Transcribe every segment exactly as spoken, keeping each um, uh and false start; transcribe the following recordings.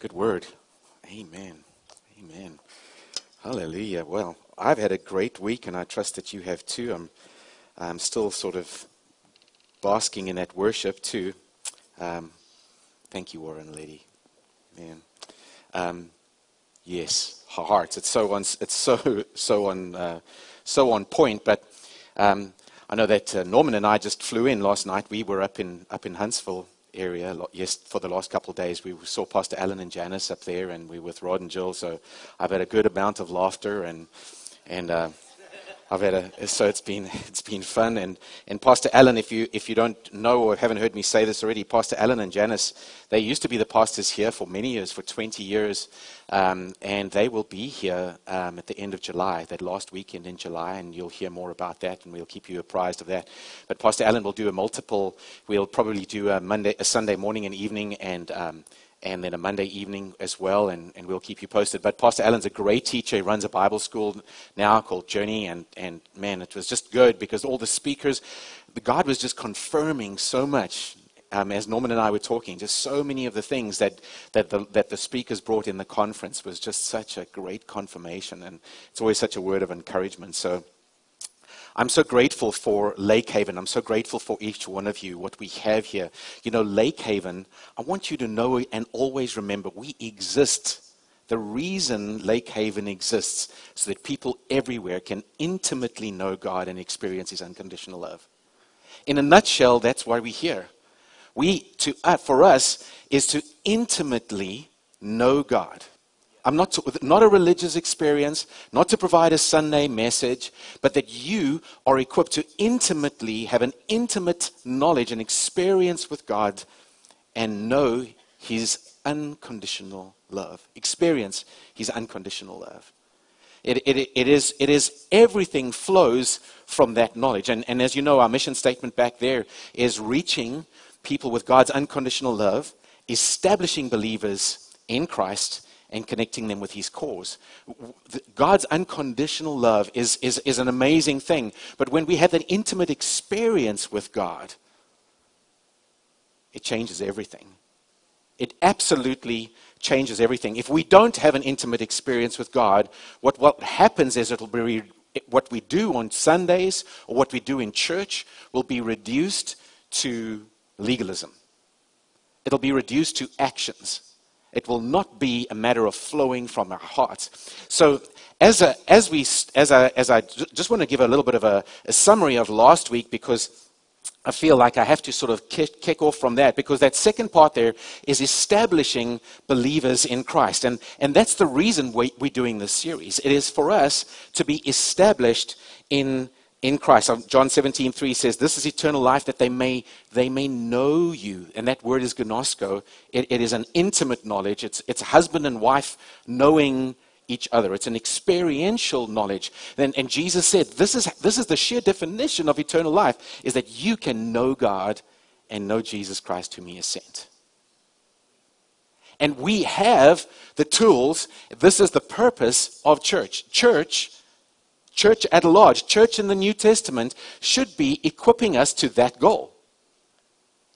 Good word. Amen. Amen. Hallelujah. Well, I've had a great week, and I trust that you have too. I'm, I'm still sort of basking in that worship too. Um, thank you, Warren, lady. Man. Um, yes, hearts. It's so on. It's so so on. Uh, so on point. But um, I know that uh, Norman and I just flew in last night. We were up in up in Huntsville area. Yes, for the last couple of days we saw Pastor Alan and Janice up there, and we were with Rod and Jill. So I've had a good amount of laughter, and and uh, I've had a so it's been it's been fun. And and Pastor Alan, if you if you don't know or haven't heard me say this already, Pastor Alan and Janice, they used to be the pastors here for many years, for twenty years, um, and they will be here um, at the end of July, that last weekend in July, and you'll hear more about that, and we'll keep you apprised of that. But Pastor Alan will do a multiple. We'll probably do a Monday, a Sunday morning and evening, and um, and then a Monday evening as well, and, and we'll keep you posted. But Pastor Alan's a great teacher. He runs a Bible school now called Journey, and, and man, it was just good because all the speakers, the God was just confirming so much. Um, as Norman and I were talking, just so many of the things that that the, that the speakers brought in the conference was just such a great confirmation, and it's always such a word of encouragement. So I'm so grateful for Lake Haven. I'm so grateful for each one of you, what we have here. You know, Lake Haven, I want you to know and always remember, we exist. The reason Lake Haven exists so that people everywhere can intimately know God and experience His unconditional love. In a nutshell, that's why we're here. We, to, uh, for us, is to intimately know God. I'm not to, not a religious experience, not to provide a Sunday message, but that you are equipped to intimately have an intimate knowledge and experience with God and know His unconditional love. Experience His unconditional love. It, it, it, is, it is everything flows from that knowledge. And, and as you know, our mission statement back there is reaching people with God's unconditional love, establishing believers in Christ, and connecting them with His cause. God's unconditional love is, is, is an amazing thing. But when we have that intimate experience with God, it changes everything. It absolutely changes everything. If we don't have an intimate experience with God, what, what happens is it'll be what we do on Sundays or what we do in church will be reduced to legalism. It'll be reduced to actions. It will not be a matter of flowing from our hearts. So, as a, as we as I as I just want to give a little bit of a, a summary of last week, because I feel like I have to sort of kick, kick off from that, because that second part there is establishing believers in Christ, and and that's the reason we, we're doing this series. It is for us to be established in in Christ. John seventeen three says, "This is eternal life, that they may they may know you." And that word is gnosko. It, it is an intimate knowledge. It's it's husband and wife knowing each other. It's an experiential knowledge. And, and Jesus said, "This is this is the sheer definition of eternal life: is that you can know God and know Jesus Christ, whom He has sent." And we have the tools. This is the purpose of church. Church. Church at large, church in the New Testament, should be equipping us to that goal.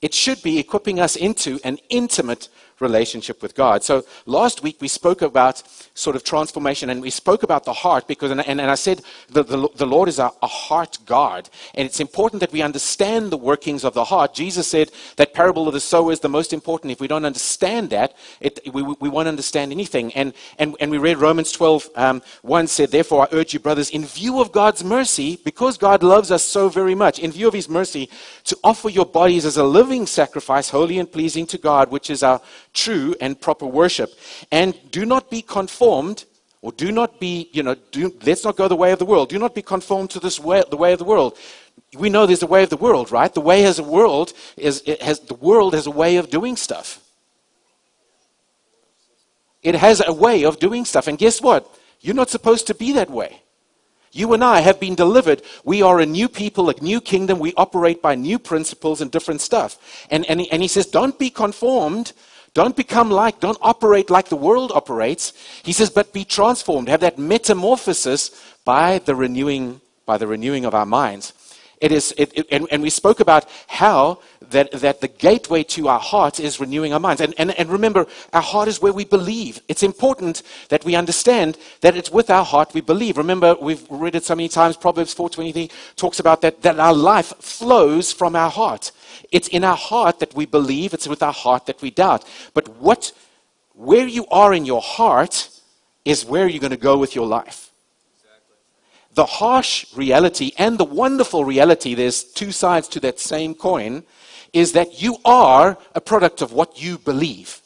It should be equipping us into an intimate relationship with God. So last week we spoke about sort of transformation, and we spoke about the heart, because, and, and, and I said the, the, the Lord is a, a heart guard, and it's important that we understand the workings of the heart. Jesus said that parable of the sower is the most important. If we don't understand that, it, we, we won't understand anything. And, and, and we read Romans twelve, um, one said, "Therefore I urge you, brothers, in view of God's mercy," because God loves us so very much, in view of His mercy, "to offer your bodies as a living sacrifice, holy and pleasing to God, which is our true and proper worship. And do not be conformed," or do not be, you know, do, let's not go the way of the world. Do not be conformed to this way, the way of the world. We know there's a way of the world, right? The way has a world is it has the world has a way of doing stuff. It has a way of doing stuff, and guess what? You're not supposed to be that way. You and I have been delivered. We are a new people, a new kingdom. We operate by new principles and different stuff. And and and he says, don't be conformed. Don't become like, don't operate like the world operates. He says, but be transformed. Have that metamorphosis by the renewing, by the renewing of our minds. It is, it, it, and, and we spoke about how that, that the gateway to our hearts is renewing our minds. And, and, and remember, our heart is where we believe. It's important that we understand that it's with our heart we believe. Remember, we've read it so many times, Proverbs four twenty talks about that, that our life flows from our heart. It's in our heart that we believe. It's with our heart that we doubt. But what, where you are in your heart is where you're going to go with your life. The harsh reality and the wonderful reality, there's two sides to that same coin, is that you are a product of what you believe.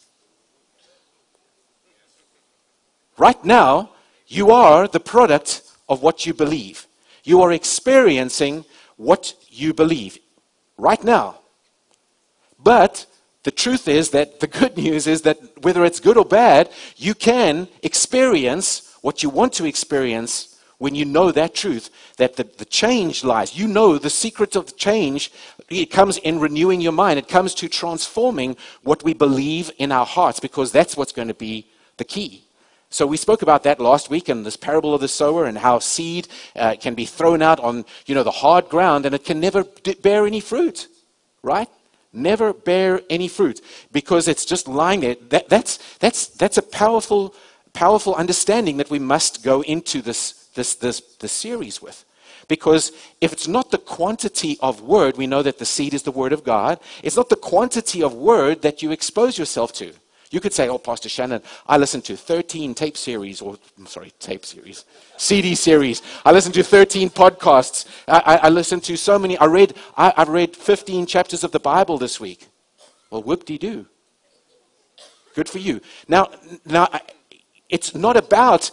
Right now, you are the product of what you believe. You are experiencing what you believe right now. But the truth is that the good news is that whether it's good or bad, you can experience what you want to experience when you know that truth, that the, the change lies. You know the secret of the change. It comes in renewing your mind. It comes to transforming what we believe in our hearts, because that's what's going to be the key. So we spoke about that last week in this parable of the sower, and how seed uh, can be thrown out on, you know, the hard ground, and it can never d- bear any fruit, right? Never bear any fruit, because it's just lying there. That, that's, that's, that's a powerful, powerful understanding that we must go into this This, this this series with, because if it's not the quantity of word, we know that the seed is the word of God. It's not the quantity of word that you expose yourself to. You could say, "Oh, Pastor Shannon, I listened to thirteen tape series, or I'm sorry, tape series, C D series. I listened to thirteen podcasts. I, I, I listened to so many. I read I, I read fifteen chapters of the Bible this week." Well, whoop-de-doo. Good for you. Now, now, it's not about.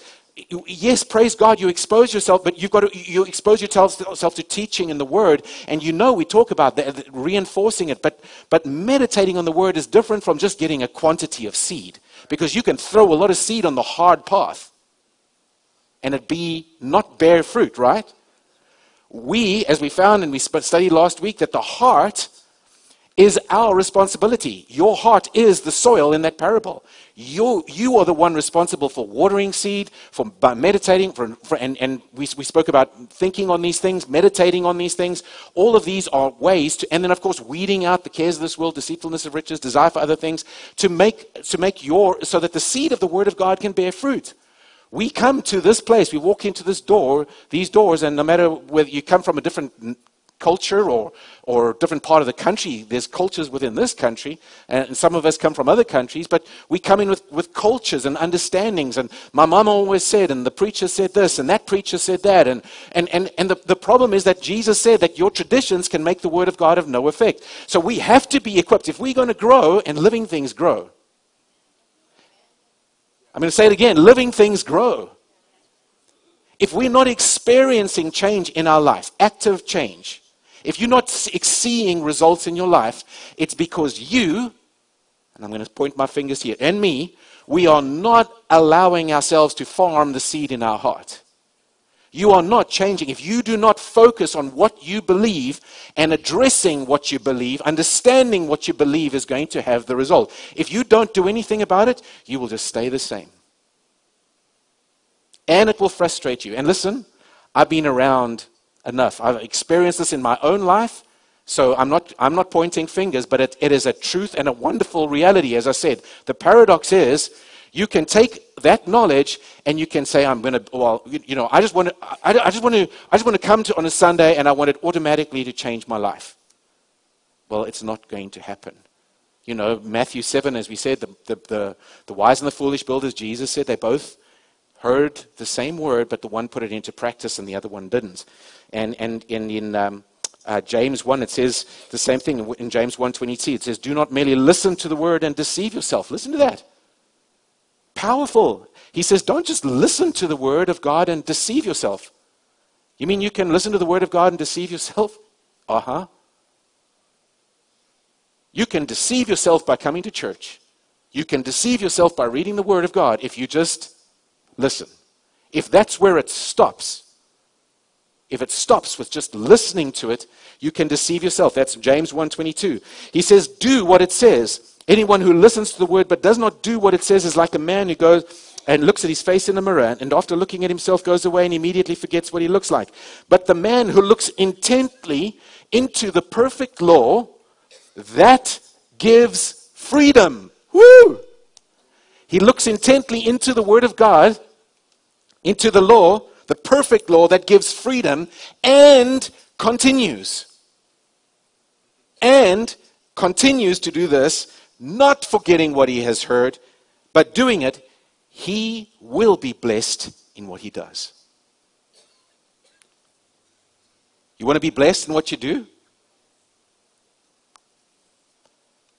Yes, praise God, you expose yourself, but you've got to, you expose yourself to teaching in the Word, and you know we talk about the, the reinforcing it, but but meditating on the Word is different from just getting a quantity of seed, because you can throw a lot of seed on the hard path, and it be not bear fruit, right? We, as we found and we studied last week, that the heart is our responsibility. Your heart is the soil in that parable. You you are the one responsible for watering seed, for by meditating, for, for and, and we, we spoke about thinking on these things, meditating on these things. All of these are ways to, and then of course weeding out the cares of this world, deceitfulness of riches, desire for other things, to make to make your, so that the seed of the Word of God can bear fruit. We come to this place, we walk into this door, these doors, and no matter whether you come from a different culture or or different part of the country, there's cultures within this country, and some of us come from other countries, but we come in with, with cultures and understandings, and my mama always said, and the preacher said this, and that preacher said that, and and and, and the, the problem is that Jesus said that your traditions can make the Word of God of no effect. So we have to be equipped. If we're going to grow, and living things grow. I'm going to say it again, living things grow. If we're not experiencing change in our life, active change, if you're not seeing results in your life, it's because you, and I'm going to point my fingers here, and me, we are not allowing ourselves to farm the seed in our heart. You are not changing. If you do not focus on what you believe and addressing what you believe, understanding what you believe is going to have the result. If you don't do anything about it, you will just stay the same. And it will frustrate you. And listen, I've been around enough. I've experienced this in my own life, so I'm not I'm not pointing fingers, but it, it is a truth and a wonderful reality. As I said, the paradox is you can take that knowledge and you can say, I'm going to, well, you, you know, I just want to, I, I just want to, I just want to come to on a Sunday and I want it automatically to change my life. Well, it's not going to happen. You know, Matthew seven, as we said, the the the, the wise and the foolish builders, Jesus said they both heard the same word, but the one put it into practice and the other one didn't. And and, and in um, uh, James one, it says the same thing. In James one twenty-two, it says, do not merely listen to the word and deceive yourself. Listen to that. Powerful. He says, don't just listen to the word of God and deceive yourself. You mean you can listen to the word of God and deceive yourself? Uh-huh. You can deceive yourself by coming to church. You can deceive yourself by reading the word of God if you just listen. If that's where it stops, if it stops with just listening to it, you can deceive yourself. That's James one twenty-two. He says, do what it says. Anyone who listens to the word but does not do what it says is like a man who goes and looks at his face in the mirror, and after looking at himself goes away and immediately forgets what he looks like. But the man who looks intently into the perfect law, that gives freedom. Woo! He looks intently into the word of God, into the law, the perfect law that gives freedom, and continues. And continues to do this, not forgetting what he has heard, but doing it, he will be blessed in what he does. You want to be blessed in what you do?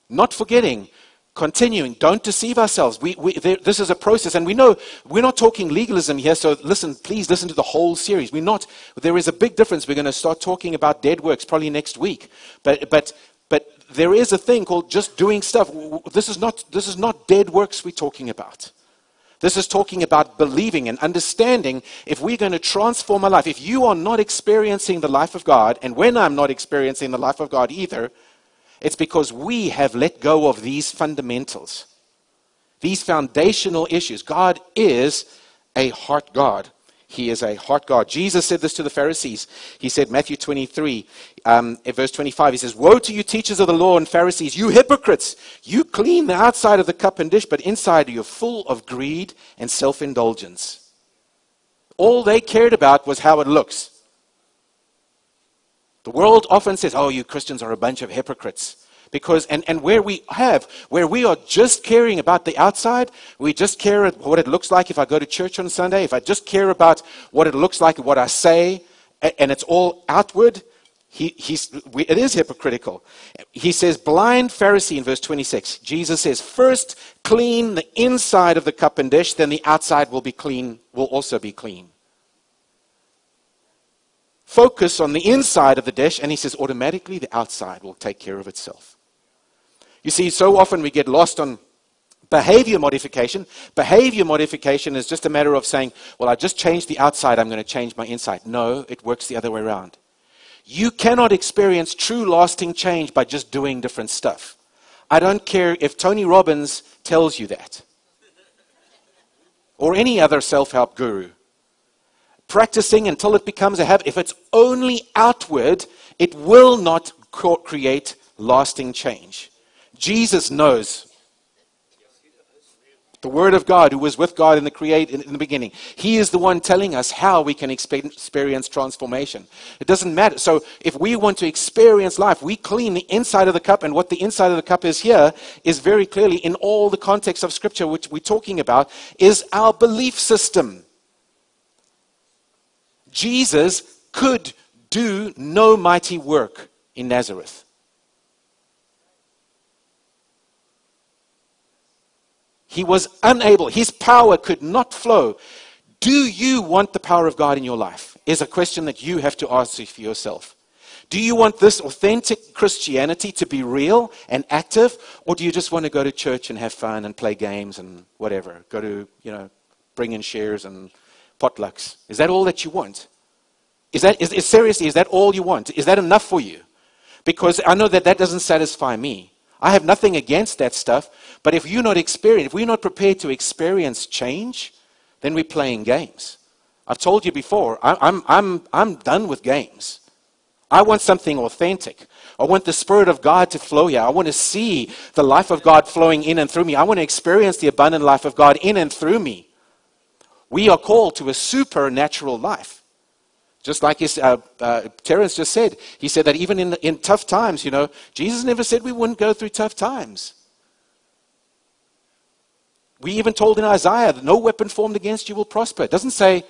Not forgetting, continuing. Don't deceive ourselves. We, we, there, this is a process, and we know we're not talking legalism here, so listen, please listen to the whole series. We're not, there is a big difference. We're going to start talking about dead works probably next week, but but but there is a thing called just doing stuff. This is not, this is not dead works we're talking about. This is talking about believing and understanding if we're going to transform our life. If you are not experiencing the life of God, and when I'm not experiencing the life of God either, it's because we have let go of these fundamentals, these foundational issues. God is a heart God. He is a heart God. Jesus said this to the Pharisees. He said, Matthew twenty-three, um, verse twenty-five, he says, "Woe to you, teachers of the law and Pharisees, you hypocrites! You clean the outside of the cup and dish, but inside you're full of greed and self-indulgence." All they cared about was how it looks. The world often says, "Oh, you Christians are a bunch of hypocrites." Because, and, and where we have, where we are just caring about the outside, we just care what it looks like if I go to church on Sunday, if I just care about what it looks like and what I say, and, and it's all outward, he, he's, we, it is hypocritical. He says, blind Pharisee in verse twenty-six, Jesus says, first clean the inside of the cup and dish, then the outside will be clean, will also be clean. Focus on the inside of the dish, and he says, automatically the outside will take care of itself. You see, so often we get lost on behavior modification. Behavior modification is just a matter of saying, well, I just changed the outside, I'm going to change my inside. No, it works the other way around. You cannot experience true lasting change by just doing different stuff. I don't care if Tony Robbins tells you that, or any other self-help guru. Practicing until it becomes a habit, if it's only outward, it will not create lasting change. Jesus knows. The Word of God, who was with God in the create in the beginning, He is the one telling us how we can experience transformation. It doesn't matter. So if we want to experience life, we clean the inside of the cup, and what the inside of the cup is here is very clearly in all the context of Scripture, which we're talking about, is our belief system. Jesus could do no mighty work in Nazareth. He was unable. His power could not flow. Do you want the power of God in your life? Is a question that you have to ask for yourself. Do you want this authentic Christianity to be real and active? Or do you just want to go to church and have fun and play games and whatever? Go to, you know, bring in shares and potlucks. Is that all that you want? Is that, is, is seriously, is that all you want? Is that enough for you? Because I know that that doesn't satisfy me. I have nothing against that stuff, but if you're not experienced, if we're not prepared to experience change, then we're playing games. I've told you before, I, I'm, I'm, I'm done with games. I want something authentic. I want the Spirit of God to flow here. I want to see the life of God flowing in and through me. I want to experience the abundant life of God in and through me. We are called to a supernatural life. Just like his, uh, uh, Terence just said, he said that even in, in tough times, you know, Jesus never said we wouldn't go through tough times. We even told in Isaiah that no weapon formed against you will prosper. It doesn't say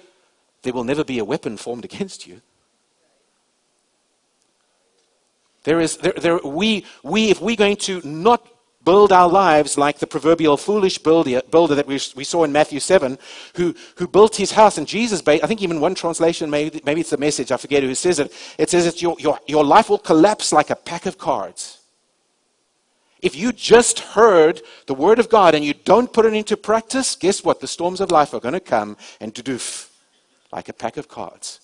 there will never be a weapon formed against you. There is, there, there, we, we, if we're going to not build our lives like the proverbial foolish builder, builder that we, we saw in Matthew seven, who, who built his house. And Jesus, I think even one translation, maybe, maybe it's the Message, I forget who says it, it says that your, your, your life will collapse like a pack of cards. If you just heard the Word of God and you don't put it into practice, guess what? The storms of life are going to come and to-doof, like a pack of cards.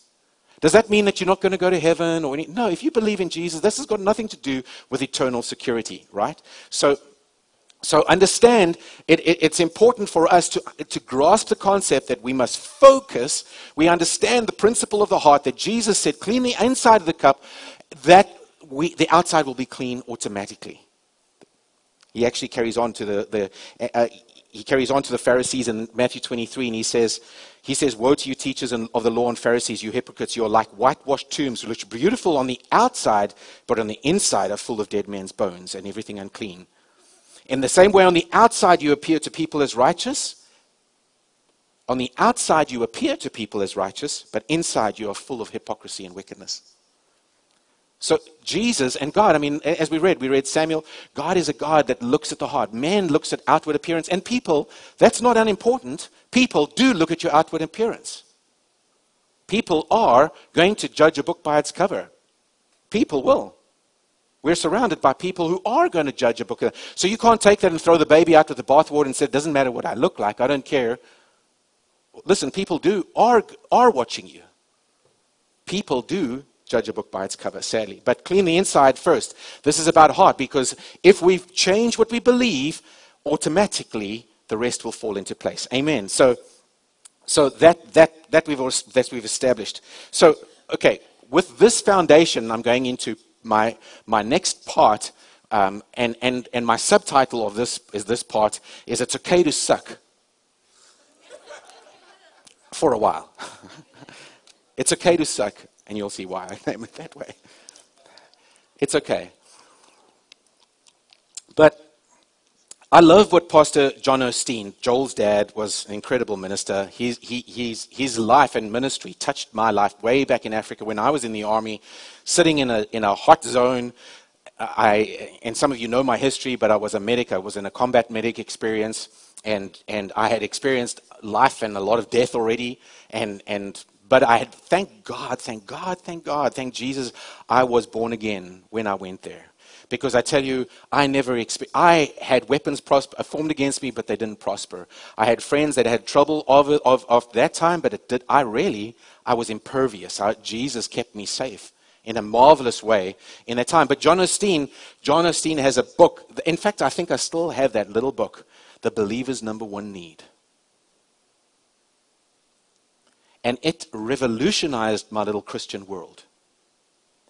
Does that mean that you're not going to go to heaven or any? No, if you believe in Jesus, this has got nothing to do with eternal security, right? So So understand, it, it, it's important for us to, to grasp the concept that we must focus. We understand the principle of the heart that Jesus said, clean the inside of the cup, that we, the outside will be clean automatically. He actually carries on to the, the uh, he carries on to the Pharisees in Matthew twenty-three, and he says, he says, woe to you teachers and of the law and Pharisees, you hypocrites, you are like whitewashed tombs, which are beautiful on the outside, but on the inside are full of dead men's bones and everything unclean. In the same way, on the outside you appear to people as righteous. On the outside you appear to people as righteous, but inside you are full of hypocrisy and wickedness. So Jesus and God, I mean, as we read, we read Samuel, God is a God that looks at the heart. Man looks at outward appearance, and people, that's not unimportant. People do look at your outward appearance. People are going to judge a book by its cover. People will. We're surrounded by people who are going to judge a book. So you can't take that and throw the baby out with the bathwater and say, it doesn't matter what I look like, I don't care. Listen, people do, are, are watching you. People do judge a book by its cover, sadly. But clean the inside first. This is about heart, because if we change what we believe, automatically the rest will fall into place. Amen. So so that that that we've also, that we've established. So, okay, with this foundation, I'm going into My my next part, um, and, and, and my subtitle of this is this part, is it's okay to suck for a while. It's okay to suck, and you'll see why I name it that way. It's okay. But I love what Pastor John Osteen, Joel's dad, was an incredible minister. He's, he, he's, his life and ministry touched my life way back in Africa when I was in the army, sitting in a in a hot zone. I and some of you know my history, but I was a medic. I was in a combat medic experience, and and I had experienced life and a lot of death already. And and but I had thank God, thank God, thank God, thank Jesus, I was born again when I went there. Because I tell you, I never expe- I had weapons prosper- formed against me, but they didn't prosper. I had friends that had trouble of, of, of that time, but it did. I really, I was impervious. I, Jesus kept me safe in a marvelous way in that time. But John Osteen, John Osteen has a book. In fact, I think I still have that little book, The Believer's Number One Need. And it revolutionized my little Christian world.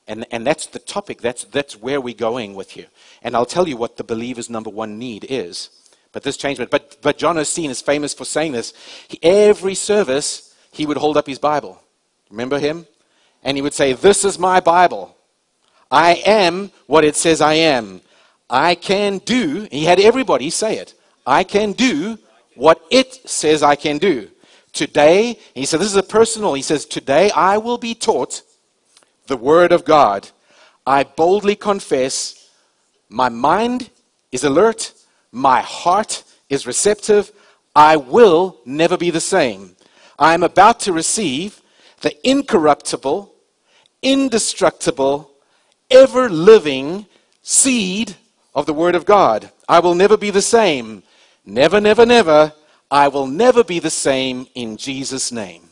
And and that's the topic, that's that's where we're going with you. And I'll tell you what the believer's number one need is. But this changed, but, but John Osteen is famous for saying this. He, every service, he would hold up his Bible. Remember him? And he would say, this is my Bible. I am what it says I am. I can do, he had everybody say it, I can do what it says I can do. Today, he said, this is a personal, he says, today I will be taught the word of God. I boldly confess, my mind is alert, my heart is receptive, I will never be the same. I am about to receive the incorruptible, indestructible, ever-living seed of the word of God. I will never be the same. Never, never, never. I will never be the same in Jesus' name.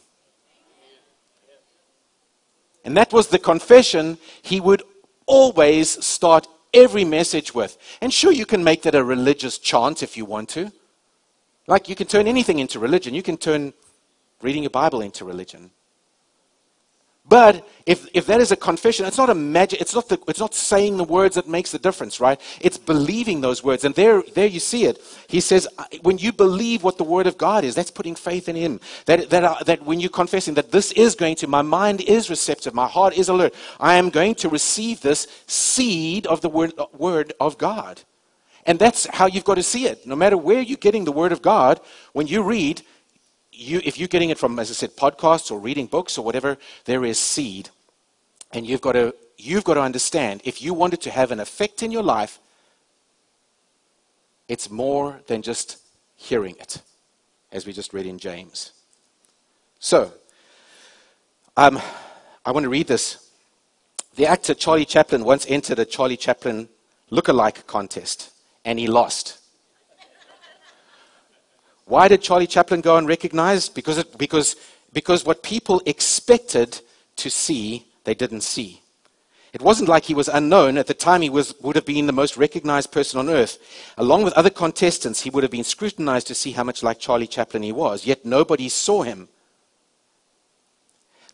And that was the confession he would always start every message with. And sure, you can make that a religious chant if you want to. Like, you can turn anything into religion. You can turn reading your Bible into religion. But if if that is a confession, it's not a magic, it's not the, it's not saying the words that makes the difference, right? It's believing those words. And there there you see it. He says, when you believe what the word of God is, that's putting faith in him. That that that when you're confessing that this is going to, my mind is receptive, my heart is alert, I am going to receive this seed of the word, word of God. And that's how you've got to see it. No matter where you're getting the word of God, when you read, You, if you're getting it from, as I said, podcasts or reading books or whatever, there is seed. And you've got to you've got to understand, if you want it to have an effect in your life, it's more than just hearing it, as we just read in James. So, um, I want to read this. The actor Charlie Chaplin once entered a Charlie Chaplin look-alike contest, and he lost. Why did Charlie Chaplin go unrecognized? Because it, because because what people expected to see, they didn't see. It wasn't like he was unknown. At the time, he was, would have been the most recognized person on earth. Along with other contestants, he would have been scrutinized to see how much like Charlie Chaplin he was, yet nobody saw him.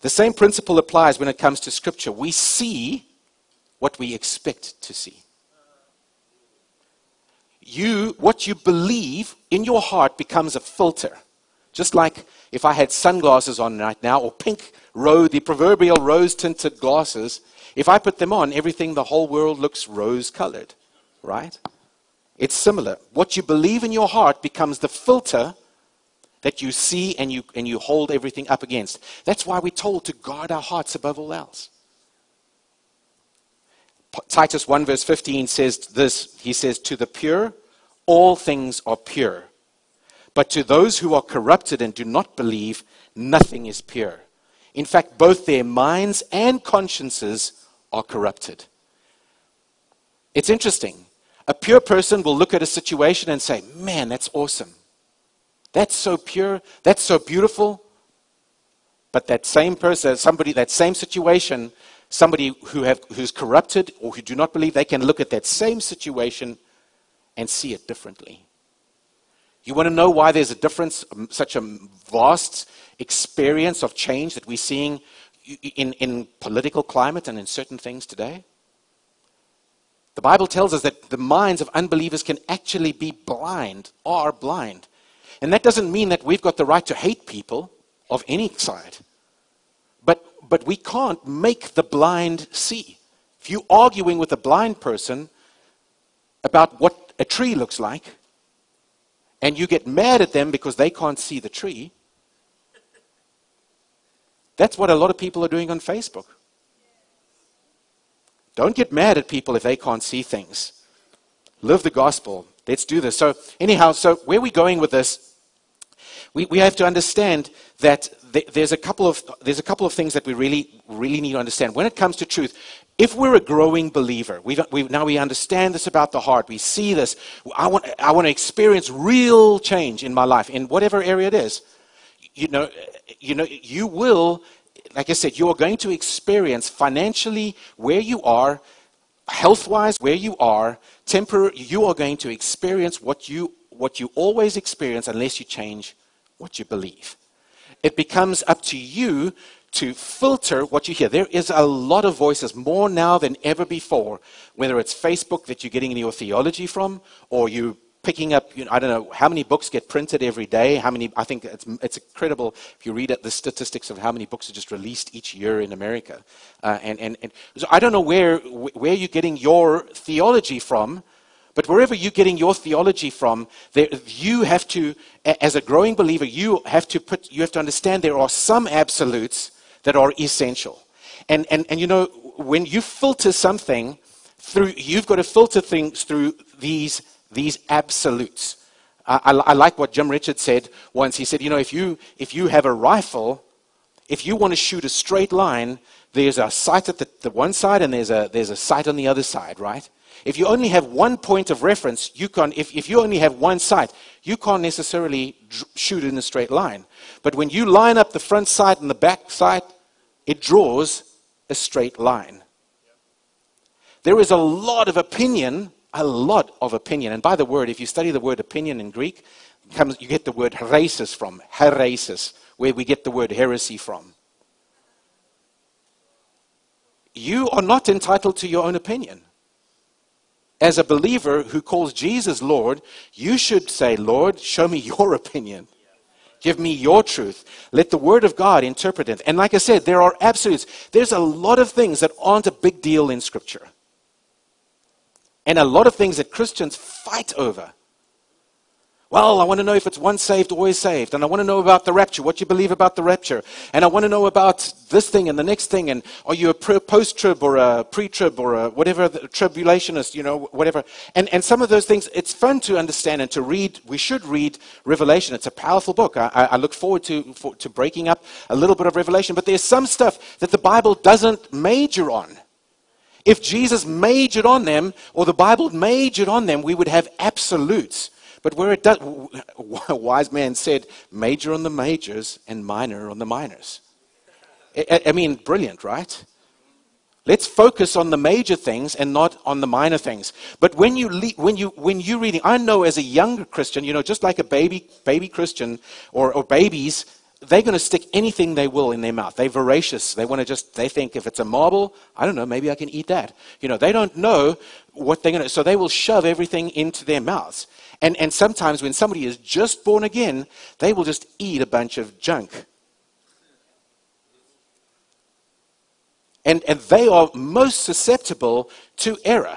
The same principle applies when it comes to Scripture. We see what we expect to see. You, what you believe in your heart becomes a filter. Just like if I had sunglasses on right now, or pink, ro- the proverbial rose-tinted glasses, if I put them on, everything, the whole world looks rose-colored, right? It's similar. What you believe in your heart becomes the filter that you see and you, and you hold everything up against. That's why we're told to guard our hearts above all else. Titus one verse fifteen says this, he says, "To the pure, all things are pure. But to those who are corrupted and do not believe, nothing is pure. In fact, both their minds and consciences are corrupted." It's interesting. A pure person will look at a situation and say, "Man, that's awesome. That's so pure. That's so beautiful." But that same person, somebody, that same situation, somebody who have, who's corrupted or who do not believe, they can look at that same situation and see it differently. You want to know why there's a difference, such a vast experience of change that we're seeing in, in political climate and in certain things today? The Bible tells us that the minds of unbelievers can actually be blind, are blind. And that doesn't mean that we've got the right to hate people of any side. But, but we can't make the blind see. If you're arguing with a blind person about what a tree looks like, and you get mad at them because they can't see the tree. That's what a lot of people are doing on Facebook. Don't get mad at people if they can't see things. Live the gospel. Let's do this. So anyhow, so where are we going with this? We, we have to understand that th- there's a couple of there's a couple of things that we really really need to understand when it comes to truth. If we're a growing believer, we've, we've, now we understand this about the heart. We see this. I want, I want to experience real change in my life, in whatever area it is. You know, you know, you will, like I said, you are going to experience financially where you are, health-wise where you are, temporary. You are going to experience what you what you always experience unless you change what you believe. It becomes up to you to filter what you hear. There is a lot of voices, more now than ever before, whether it's Facebook that you're getting your theology from, or you picking up, you know, I don't know how many books get printed every day, how many, I think it's, it's incredible if you read the statistics of how many books are just released each year in America. Uh, and, and, and so I don't know where, where you're getting your theology from, but wherever you're getting your theology from, there, you have to, as a growing believer, you have to put, you have to understand there are some absolutes that are essential. And, and and you know, when you filter something through, you've got to filter things through these these absolutes. I, I, I like what Jim Richards said once. He said, you know, if you if you have a rifle, if you want to shoot a straight line, there's a sight at the, the one side and there's a there's a sight on the other side, right? If you only have one point of reference, you can't, if, if you only have one sight, you can't necessarily dr- shoot in a straight line. But when you line up the front sight and the back sight, it draws a straight line. There is a lot of opinion, a lot of opinion. And by the word, if you study the word opinion in Greek, comes, you get the word heresis from, heresis, where we get the word heresy from. You are not entitled to your own opinion. As a believer who calls Jesus Lord, you should say, "Lord, show me your opinion. Give me your truth. Let the word of God interpret it." And like I said, there are absolutes. There's a lot of things that aren't a big deal in Scripture. And a lot of things that Christians fight over. Well, I want to know if it's once saved, always saved. And I want to know about the rapture, what you believe about the rapture. And I want to know about this thing and the next thing. And are you a post-trib or a pre-trib or a whatever, the tribulationist, you know, whatever. And and some of those things, it's fun to understand and to read. We should read Revelation. It's a powerful book. I, I look forward to, for, to breaking up a little bit of Revelation. But there's some stuff that the Bible doesn't major on. If Jesus majored on them or the Bible majored on them, we would have absolutes. But where it does, a wise man said, major on the majors and minor on the minors. I, I mean, brilliant, right? Let's focus on the major things and not on the minor things. But when you le- when you when you reading, I know as a younger Christian, you know, just like a baby baby Christian or, or babies, they're going to stick anything they will in their mouth. They're voracious. They want to just. They think if it's a marble, I don't know, maybe I can eat that. You know, they don't know what they're going to. So they will shove everything into their mouths. And and sometimes when somebody is just born again, they will just eat a bunch of junk. And, and they are most susceptible to error.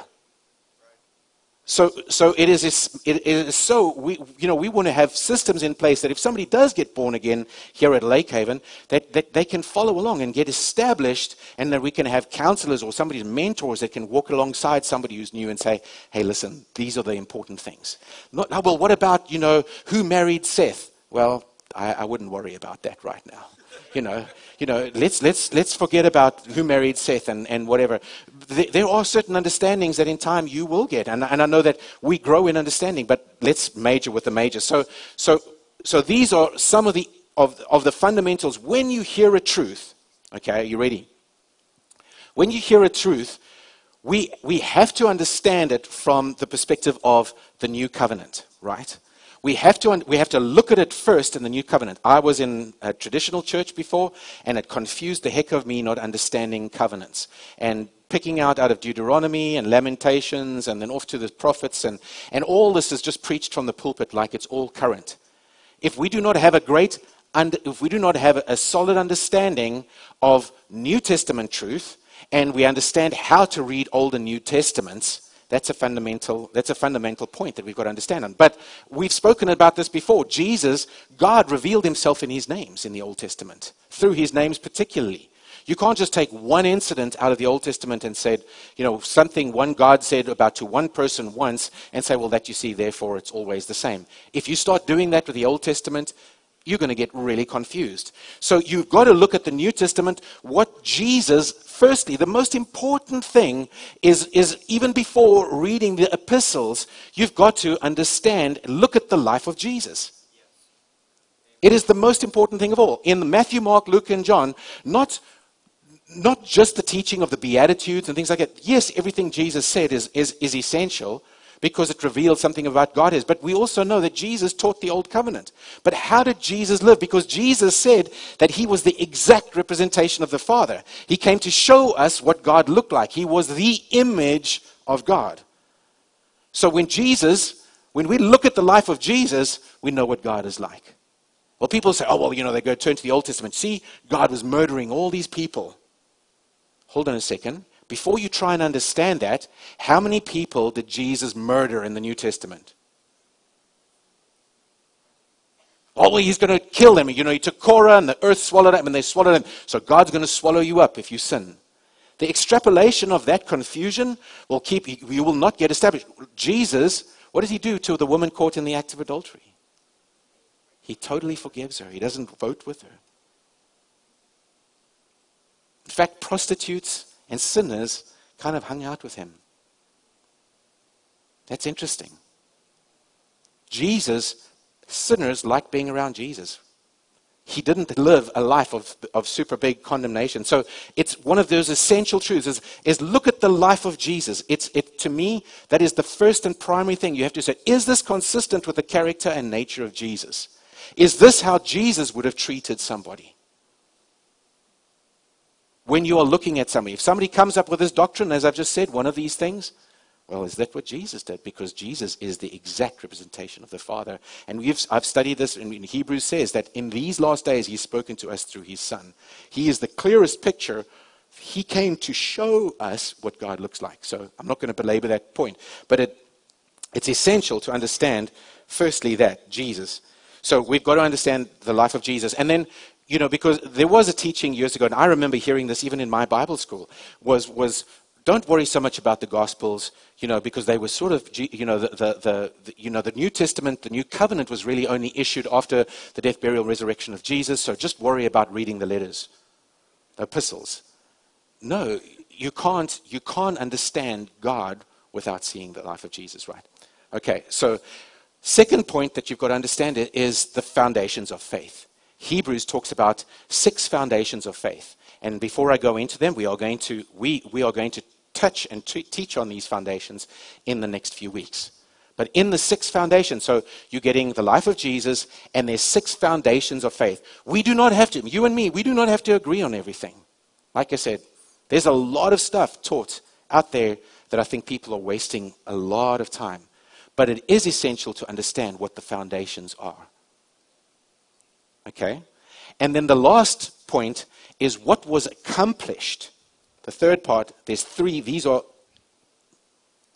So, so it is. It is so we, you know, we want to have systems in place that if somebody does get born again here at Lake Haven, that, that they can follow along and get established, and that we can have counselors or somebody's mentors that can walk alongside somebody who's new and say, "Hey, listen, these are the important things." Not, oh, well, what about, you know, who married Seth? Well, I, I wouldn't worry about that right now. You know, you know. Let's let's let's forget about who married Seth and, and whatever. There are certain understandings that in time you will get, and and I know that we grow in understanding. But let's major with the major. So so so these are some of the of of the fundamentals. When you hear a truth, okay, are you ready? When you hear a truth, we we have to understand it from the perspective of the new covenant, right? We have to we have to look at it first in the New Covenant. I was in a traditional church before, and it confused the heck of me not understanding covenants. And picking out out of Deuteronomy and Lamentations and then off to the prophets. And, and all this is just preached from the pulpit like it's all current. If we do not have a great, if we do not have a solid understanding of New Testament truth, and we understand how to read Old and New Testaments, That's a fundamental. That's a fundamental point that we've got to understand. On. But we've spoken about this before. Jesus, God revealed Himself in His names in the Old Testament, through His names particularly. You can't just take one incident out of the Old Testament and say, you know, something one God said about to one person once, and say, well, that you see, therefore it's always the same. If you start doing that with the Old Testament, you're going to get really confused. So you've got to look at the New Testament, what Jesus, firstly, the most important thing is, is even before reading the epistles, you've got to understand, look at the life of Jesus. It is the most important thing of all. In Matthew, Mark, Luke, and John, not not just the teaching of the Beatitudes and things like that. Yes, everything Jesus said is, is, is essential, because it reveals something about God is. But we also know that Jesus taught the Old Covenant. But how did Jesus live? Because Jesus said that He was the exact representation of the Father. He came to show us what God looked like. He was the image of God. So when Jesus, when we look at the life of Jesus, we know what God is like. Well, people say, oh, well, you know, they go turn to the Old Testament. See, God was murdering all these people. Hold on a second. Before you try and understand that, how many people did Jesus murder in the New Testament? Oh, well, He's going to kill them. You know, He took Korah and the earth swallowed him and they swallowed him. So God's going to swallow you up if you sin. The extrapolation of that confusion will keep, you will not get established. Jesus, what does He do to the woman caught in the act of adultery? He totally forgives her. He doesn't vote with her. In fact, prostitutes and sinners kind of hung out with Him. That's interesting. Jesus, sinners like being around Jesus. He didn't live a life of, of super big condemnation. So it's one of those essential truths is, is look at the life of Jesus. It's it to me, that is the first and primary thing you have to say. Is this consistent with the character and nature of Jesus? Is this how Jesus would have treated somebody? When you are looking at somebody, if somebody comes up with this doctrine, as I've just said, one of these things, well, is that what Jesus did? Because Jesus is the exact representation of the Father. And we've, I've studied this, and Hebrews says that in these last days, He's spoken to us through His Son. He is the clearest picture. He came to show us what God looks like. So I'm not going to belabor that point. But it, it's essential to understand, firstly, that Jesus. So we've got to understand the life of Jesus. And then, you know, because there was a teaching years ago, and I remember hearing this even in my Bible school, was, was don't worry so much about the Gospels, you know, because they were sort of, you know, the, the, the, the you know, the New Testament, the New Covenant was really only issued after the death, burial, resurrection of Jesus, so just worry about reading the letters, the epistles. No, you can't, you can't understand God without seeing the life of Jesus, right? Okay, so second point that you've got to understand is the foundations of faith. Hebrews talks about six foundations of faith. And before I go into them, we are going to we, we are going to touch and t- teach on these foundations in the next few weeks. But in the six foundations, so you're getting the life of Jesus, and there's six foundations of faith. We do not have to, you and me, we do not have to agree on everything. Like I said, there's a lot of stuff taught out there that I think people are wasting a lot of time. But it is essential to understand what the foundations are. Okay? And then the last point is what was accomplished. The third part, there's three, these are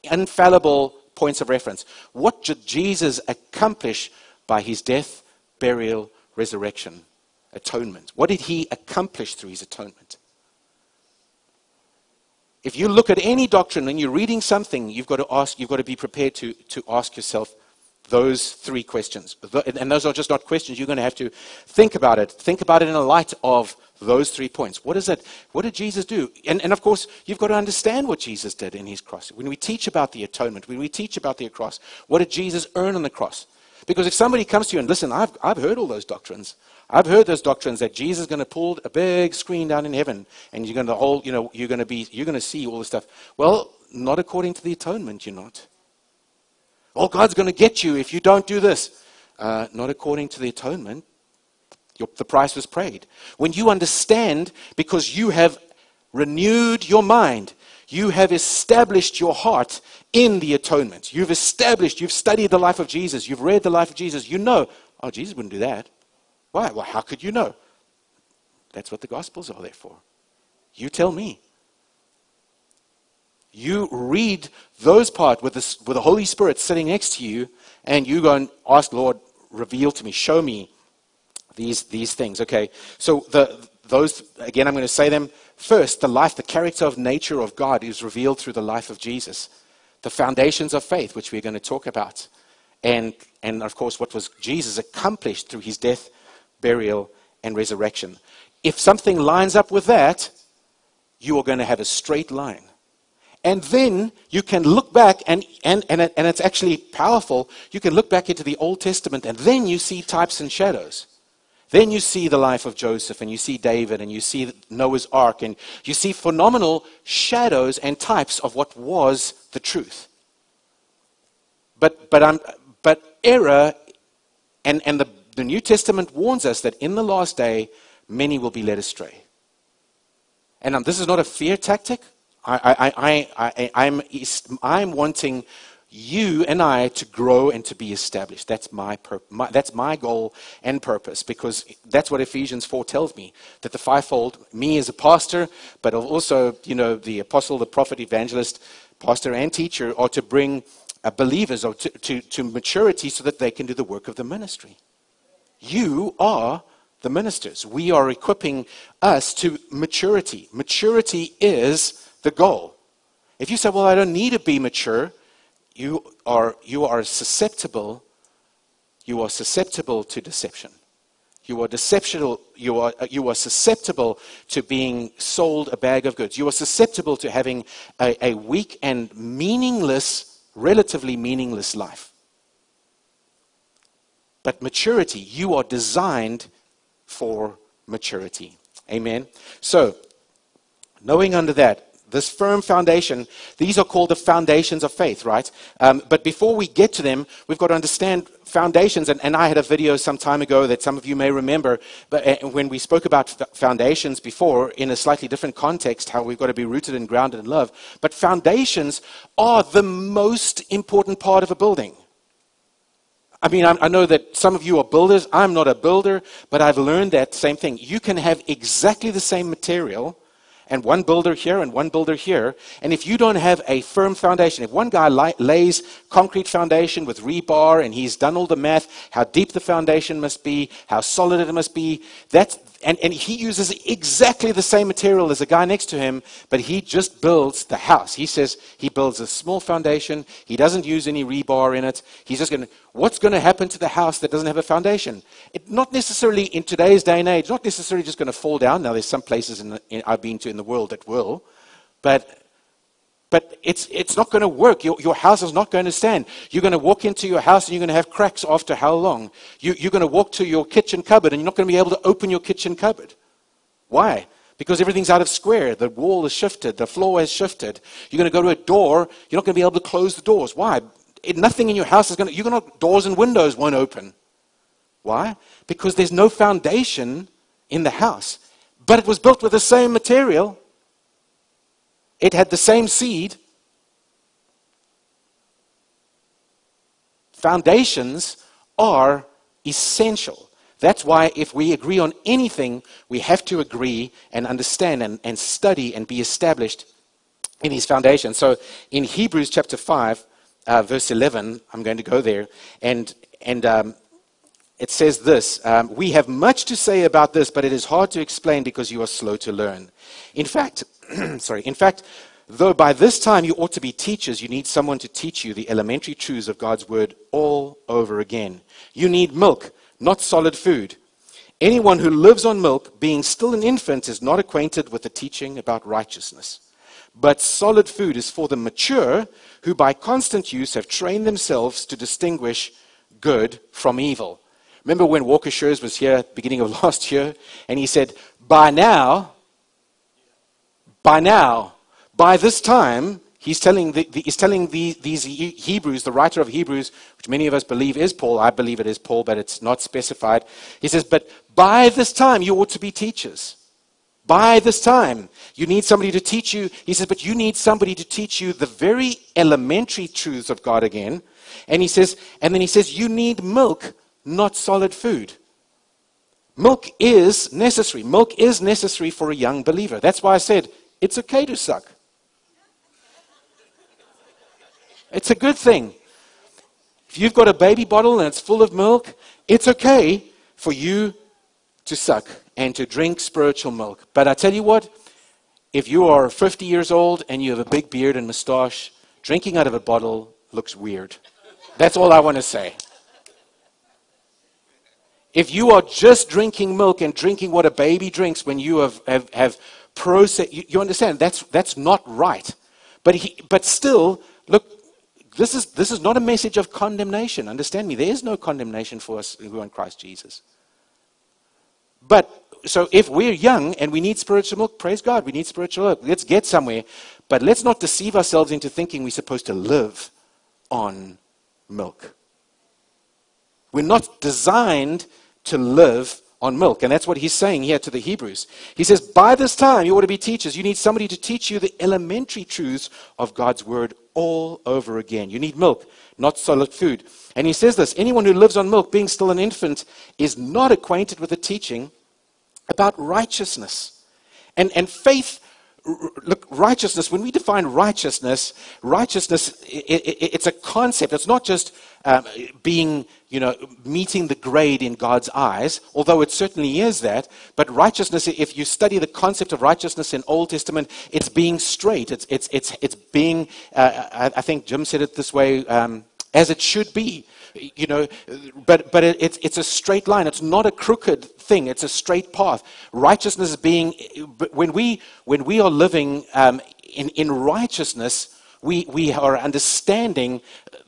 infallible points of reference. What did Jesus accomplish by his death, burial, resurrection, atonement? What did he accomplish through his atonement? If you look at any doctrine and you're reading something, you've got to ask, you've got to be prepared to, to ask yourself those three questions. And those are just not questions. You're going to have to think about it. Think about it in the light of those three points. What is it? What did Jesus do? And, and of course, you've got to understand what Jesus did in his cross. When we teach about the atonement, when we teach about the cross, what did Jesus earn on the cross? Because if somebody comes to you and, listen, I've, I've heard all those doctrines. I've heard those doctrines that Jesus is going to pull a big screen down in heaven, and you're going to hold, you know, you're going to be, you're going to see all this stuff. Well, not according to the atonement, you're not. Oh, God's going to get you if you don't do this. Uh, not according to the atonement. Your, the price was paid. When you understand, because you have renewed your mind, you have established your heart in the atonement. You've established, you've studied the life of Jesus. You've read the life of Jesus. You know, oh, Jesus wouldn't do that. Why? Well, how could you know? That's what the Gospels are there for. You tell me. You read those parts with, with the Holy Spirit sitting next to you, and you go and ask, Lord, reveal to me, show me these these things. Okay, so the those, again, I'm going to say them. First, the life, the character of nature of God is revealed through the life of Jesus. The foundations of faith, which we're going to talk about. And, and of course, what was Jesus accomplished through his death, burial, and resurrection. If something lines up with that, you are going to have a straight line. And then you can look back, and, and, and, it, and it's actually powerful, you can look back into the Old Testament, and then you see types and shadows. Then you see the life of Joseph, and you see David, and you see Noah's Ark, and you see phenomenal shadows and types of what was the truth. But but um, but error, and, and the, the New Testament warns us that in the last day, many will be led astray. And um, this is not a fear tactic. I, I, I, I, I'm, I'm wanting you and I to grow and to be established. That's my, pur- my that's my goal and purpose, because that's what Ephesians four tells me, that the fivefold, me as a pastor, but also, you know, the apostle, the prophet, evangelist, pastor and teacher, are to bring uh, believers or to, to, to maturity so that they can do the work of the ministry. You are the ministers. We are equipping us to maturity. Maturity is the goal. If you say, well, I don't need to be mature, you are you are susceptible, you are susceptible to deception. You are deceptional, you are you are susceptible to being sold a bag of goods. You are susceptible to having a, a weak and meaningless, relatively meaningless life. But maturity, you are designed for maturity. Amen. So knowing under that, this firm foundation, these are called the foundations of faith, right? Um, but before we get to them, we've got to understand foundations. And, and I had a video some time ago that some of you may remember, but uh, when we spoke about f- foundations before in a slightly different context, how we've got to be rooted and grounded in love. But foundations are the most important part of a building. I mean, I, I know that some of you are builders. I'm not a builder, but I've learned that same thing. You can have exactly the same material, and one builder here and one builder here. And if you don't have a firm foundation, if one guy li- lays concrete foundation with rebar and he's done all the math, how deep the foundation must be, how solid it must be, that's, and, and he uses exactly the same material as the guy next to him, but he just builds the house. He says he builds a small foundation. He doesn't use any rebar in it. He's just going to, what's going to happen to the house that doesn't have a foundation? It, not necessarily in today's day and age, not necessarily just going to fall down. Now, there's some places in the, in, I've been to in the world that will, but but it's it's not going to work. Your, your house is not going to stand. You're going to walk into your house and you're going to have cracks after how long? You, you're going to walk to your kitchen cupboard and you're not going to be able to open your kitchen cupboard. Why? because everything's out of square. The wall has shifted. The floor has shifted. You're going to go to a door. You're not going to be able to close the doors. Why? It, nothing in your house is going to... You're going to... Doors and windows won't open. Why? Because there's no foundation in the house. But it was built with the same material. It had the same seed. Foundations are essential. That's why if we agree on anything, we have to agree and understand and, and study and be established in these foundations. So in Hebrews chapter five, uh, verse eleven, I'm going to go there, and, and um, it says this, um, we have much to say about this, but it is hard to explain because you are slow to learn. In fact, sorry, in fact, though by this time you ought to be teachers, you need someone to teach you the elementary truths of God's word all over again. You need milk, not solid food. Anyone who lives on milk, being still an infant, is not acquainted with the teaching about righteousness. But solid food is for the mature, who by constant use have trained themselves to distinguish good from evil. Remember when Walker Schurz was here at the beginning of last year, and he said, by now, by now, by this time, he's telling, the, the, he's telling the, these Hebrews, the writer of Hebrews, which many of us believe is Paul. I believe it is Paul, but it's not specified. He says, but by this time, you ought to be teachers. By this time, you need somebody to teach you. He says, but you need somebody to teach you the very elementary truths of God again. And he says, and then he says, you need milk, not solid food. Milk is necessary. Milk is necessary for a young believer. That's why I said, it's okay to suck. It's a good thing. If you've got a baby bottle and it's full of milk, it's okay for you to suck and to drink spiritual milk. But I tell you what, if you are fifty years old and you have a big beard and mustache, drinking out of a bottle looks weird. That's all I want to say. If you are just drinking milk and drinking what a baby drinks when you have, have, have processed, you, you understand, that's, that's not right. But, he, but still, look, This is this is not a message of condemnation. Understand me. There is no condemnation for us who are in Christ Jesus. But, so if we're young and we need spiritual milk, praise God, we need spiritual milk. Let's get somewhere. But let's not deceive ourselves into thinking we're supposed to live on milk. We're not designed to live on milk. And that's what he's saying here to the Hebrews. He says, by this time, you ought to be teachers. You need somebody to teach you the elementary truths of God's word all over again. You need milk, not solid food. And he says this, anyone who lives on milk, being still an infant, is not acquainted with the teaching about righteousness. And, and faith, look, righteousness, when we define righteousness, righteousness, it, it, it's a concept. It's not just um, being, you know, meeting the grade in God's eyes, although it certainly is that. But righteousness, if you study the concept of righteousness in Old Testament, it's being straight. It's, it's, it's, it's being, uh, I, I think Jim said it this way, um, as it should be. You know, but but it, it's it's a straight line. It's not a crooked thing. It's a straight path. Righteousness is being when we when we are living um, in in righteousness, we we are understanding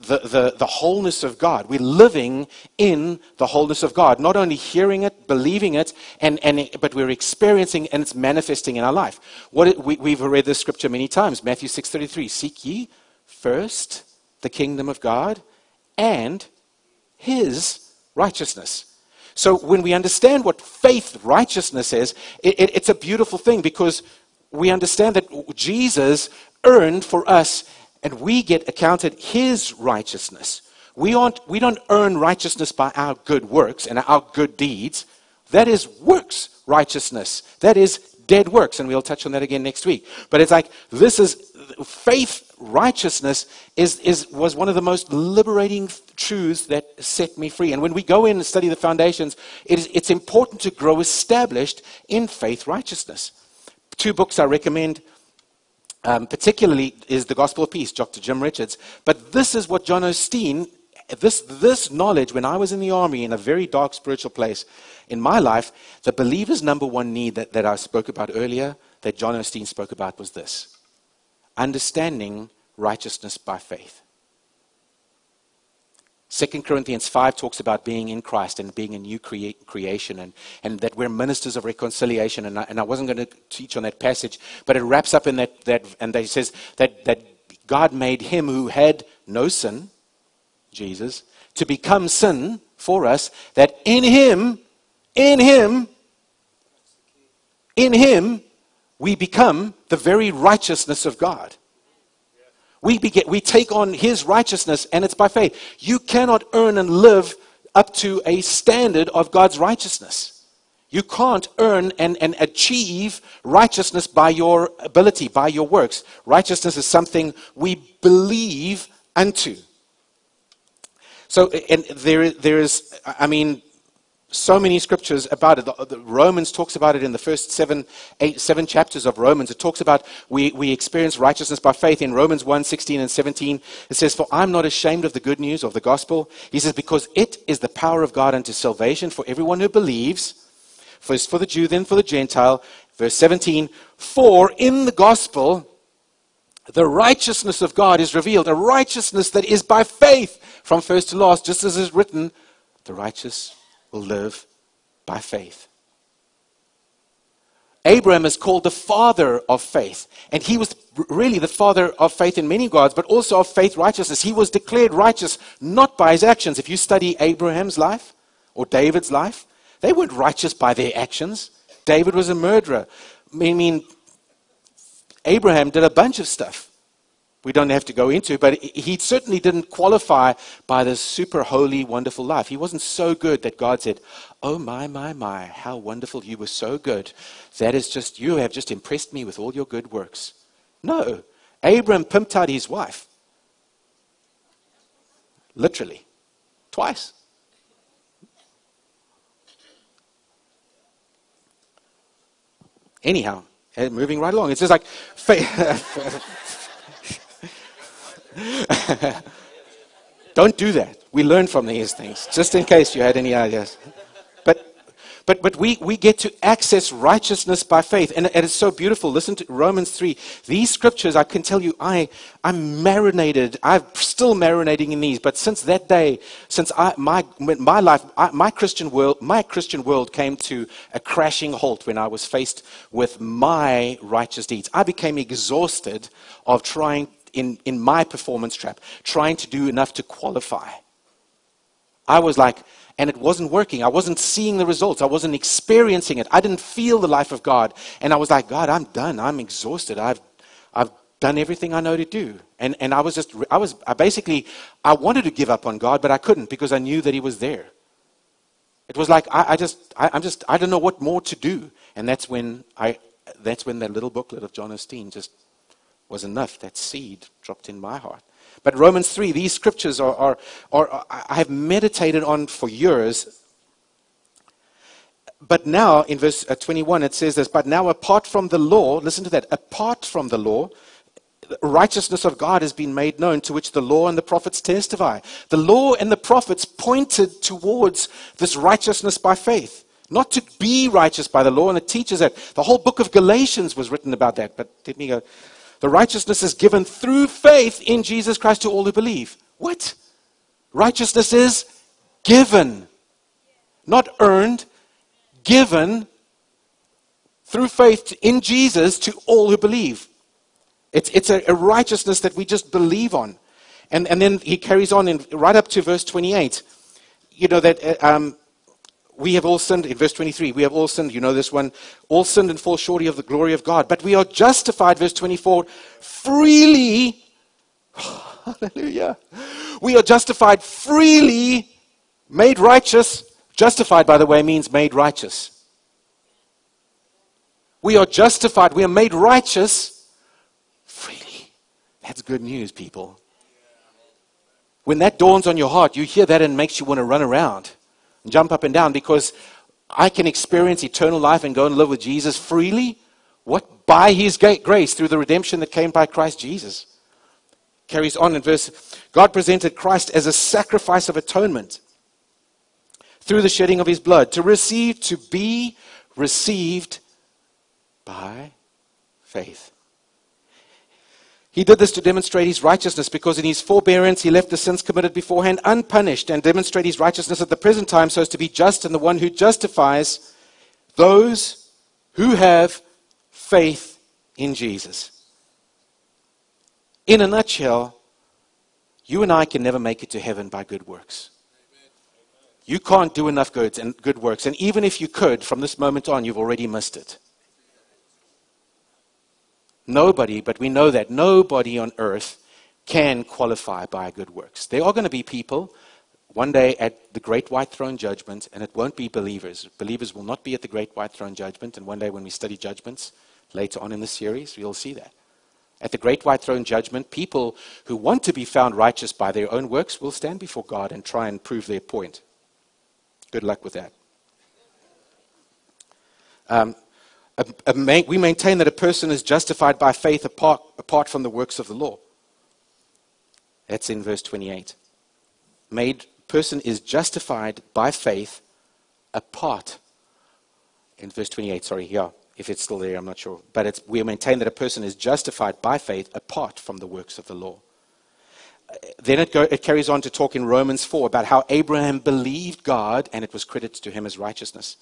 the, the the wholeness of God. We're living in the wholeness of God. Not only hearing it, believing it, and and but we're experiencing and it's manifesting in our life. What it, we, we've read this scripture many times. Matthew six thirty three. Seek ye first the kingdom of God, and His righteousness. So when we understand what faith righteousness is, it, it, it's a beautiful thing because we understand that Jesus earned for us and we get accounted His righteousness. We aren't, we don't earn righteousness by our good works and our good deeds. That is works righteousness. That is dead works. And we'll touch on that again next week. But it's like, this is faith righteousness is, is was one of the most liberating truths that set me free. And when we go in and study the foundations, it is, it's important to grow established in faith righteousness. Two books I recommend um, particularly is The Gospel of Peace, Doctor Jim Richards. But this is what John Osteen, this, this knowledge, when I was in the army in a very dark spiritual place in my life, the believer's number one need that, that I spoke about earlier, that John Osteen spoke about was this. Understanding righteousness by faith. Second Corinthians five talks about being in Christ and being a new crea- creation and, and that we're ministers of reconciliation. And I, and I wasn't going to teach on that passage, but it wraps up in that, that and that it says that, that God made him who had no sin, Jesus, to become sin for us, that in him, in him, in him, we become the very righteousness of God. We beget, we take on his righteousness, and it's by faith. You cannot earn and live up to a standard of God's righteousness. You can't earn and, and achieve righteousness by your ability, by your works. Righteousness is something we believe unto. So, and there, there is, I mean, so many scriptures about it. The, the Romans talks about it in the first seven, eight, seven chapters of Romans. It talks about we, we experience righteousness by faith. In Romans one, sixteen and seventeen, it says, "For I'm not ashamed of the good news of the gospel." He says, "Because it is the power of God unto salvation for everyone who believes, first for the Jew, then for the Gentile." Verse seventeen, "For in the gospel the righteousness of God is revealed, a righteousness that is by faith from first to last, just as is written, the righteous will live by faith." Abraham is called the father of faith, and he was really the father of faith in many gods, but also of faith righteousness. He was declared righteous not by his actions. If you study Abraham's life or David's life, they weren't righteous by their actions. David was a murderer. I mean, Abraham did a bunch of stuff we don't have to go into, but he certainly didn't qualify by this super holy, wonderful life. He wasn't so good that God said, "Oh my, my, my, how wonderful, you were so good. That is just, you have just impressed me with all your good works." No, Abram pimped out his wife. Literally, twice. Anyhow, moving right along. It's just like, faith. Don't do that. We learn from these things, just in case you had any ideas. But but but we, we get to access righteousness by faith, and, and it's so beautiful. Listen to Romans three. These scriptures, I can tell you, I, I'm marinated. I'm still marinating in these, but since that day, since I, my my life, I, my Christian world, my Christian world came to a crashing halt when I was faced with my righteous deeds. I became exhausted of trying In, in my performance trap, trying to do enough to qualify. I was like, and it wasn't working. I wasn't seeing the results. I wasn't experiencing it. I didn't feel the life of God. And I was like, "God, I'm done. I'm exhausted. I've, I've done everything I know to do." And, and I was just, I was, I basically, I wanted to give up on God, but I couldn't because I knew that he was there. It was like, I, I just, I, I'm just, I don't know what more to do. And that's when I, that's when that little booklet of John Osteen just was enough. That seed dropped in my heart. But Romans three, these scriptures are, are, are, are I have meditated on for years. But now, in verse twenty-one, it says this, "But now apart from the law," listen to that, "apart from the law, the righteousness of God has been made known, to which the law and the prophets testify." The law and the prophets pointed towards this righteousness by faith. Not to be righteous by the law, and it teaches that. The whole book of Galatians was written about that. But let me go... "The righteousness is given through faith in Jesus Christ to all who believe." What? Righteousness is given, not earned, given through faith in Jesus to all who believe. It's, it's a, a righteousness that we just believe on. And, and then he carries on in, right up to verse twenty-eight. You know that... Um, "We have all sinned," in verse twenty-three, "we have all sinned," you know this one, "all sinned and fall short of the glory of God. But we are justified," verse twenty-four, "freely," hallelujah, "we are justified freely, made righteous." Justified, by the way, means made righteous. We are justified, we are made righteous freely. That's good news, people. When that dawns on your heart, you hear that and it makes you want to run around, jump up and down, because I can experience eternal life and go and live with Jesus freely. What? By his grace, through the redemption that came by Christ Jesus. Carries on in verse, "God presented Christ as a sacrifice of atonement through the shedding of his blood, to receive, to be received by faith." He did this to demonstrate his righteousness, because in his forbearance he left the sins committed beforehand unpunished, and demonstrate his righteousness at the present time so as to be just and the one who justifies those who have faith in Jesus. In a nutshell, you and I can never make it to heaven by good works. You can't do enough good and good works. And even if you could, from this moment on, you've already missed it. Nobody, but we know that nobody on earth can qualify by good works. There are going to be people one day at the great white throne judgment, and it won't be believers. Believers will not be at the great white throne judgment. And one day when we study judgments later on in this series, we'll see that. At the great white throne judgment, people who want to be found righteous by their own works will stand before God and try and prove their point. Good luck with that. Um, a, a main, we maintain that a person is justified by faith apart, apart from the works of the law. That's in verse twenty-eight. Made person is justified by faith apart. In verse twenty-eight, sorry, yeah. If it's still there, I'm not sure. But it's, we maintain that a person is justified by faith apart from the works of the law. Uh, then it, go, it carries on to talk in Romans four about how Abraham believed God and it was credited to him as righteousness.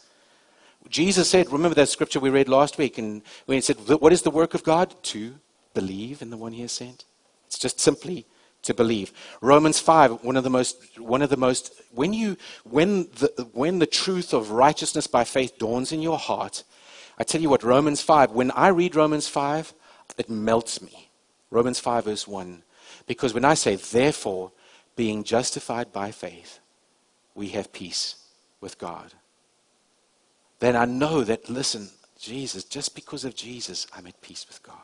Jesus said, remember that scripture we read last week, and when he said, what is the work of God? To believe in the one he has sent. It's just simply to believe. Romans five, one of the most, one of the most, when you, when the, when the truth of righteousness by faith dawns in your heart, I tell you what, Romans five, when I read Romans five, it melts me. Romans five verse one. Because when I say, therefore, being justified by faith, we have peace with God. Then I know that, listen, Jesus, just because of Jesus, I'm at peace with God.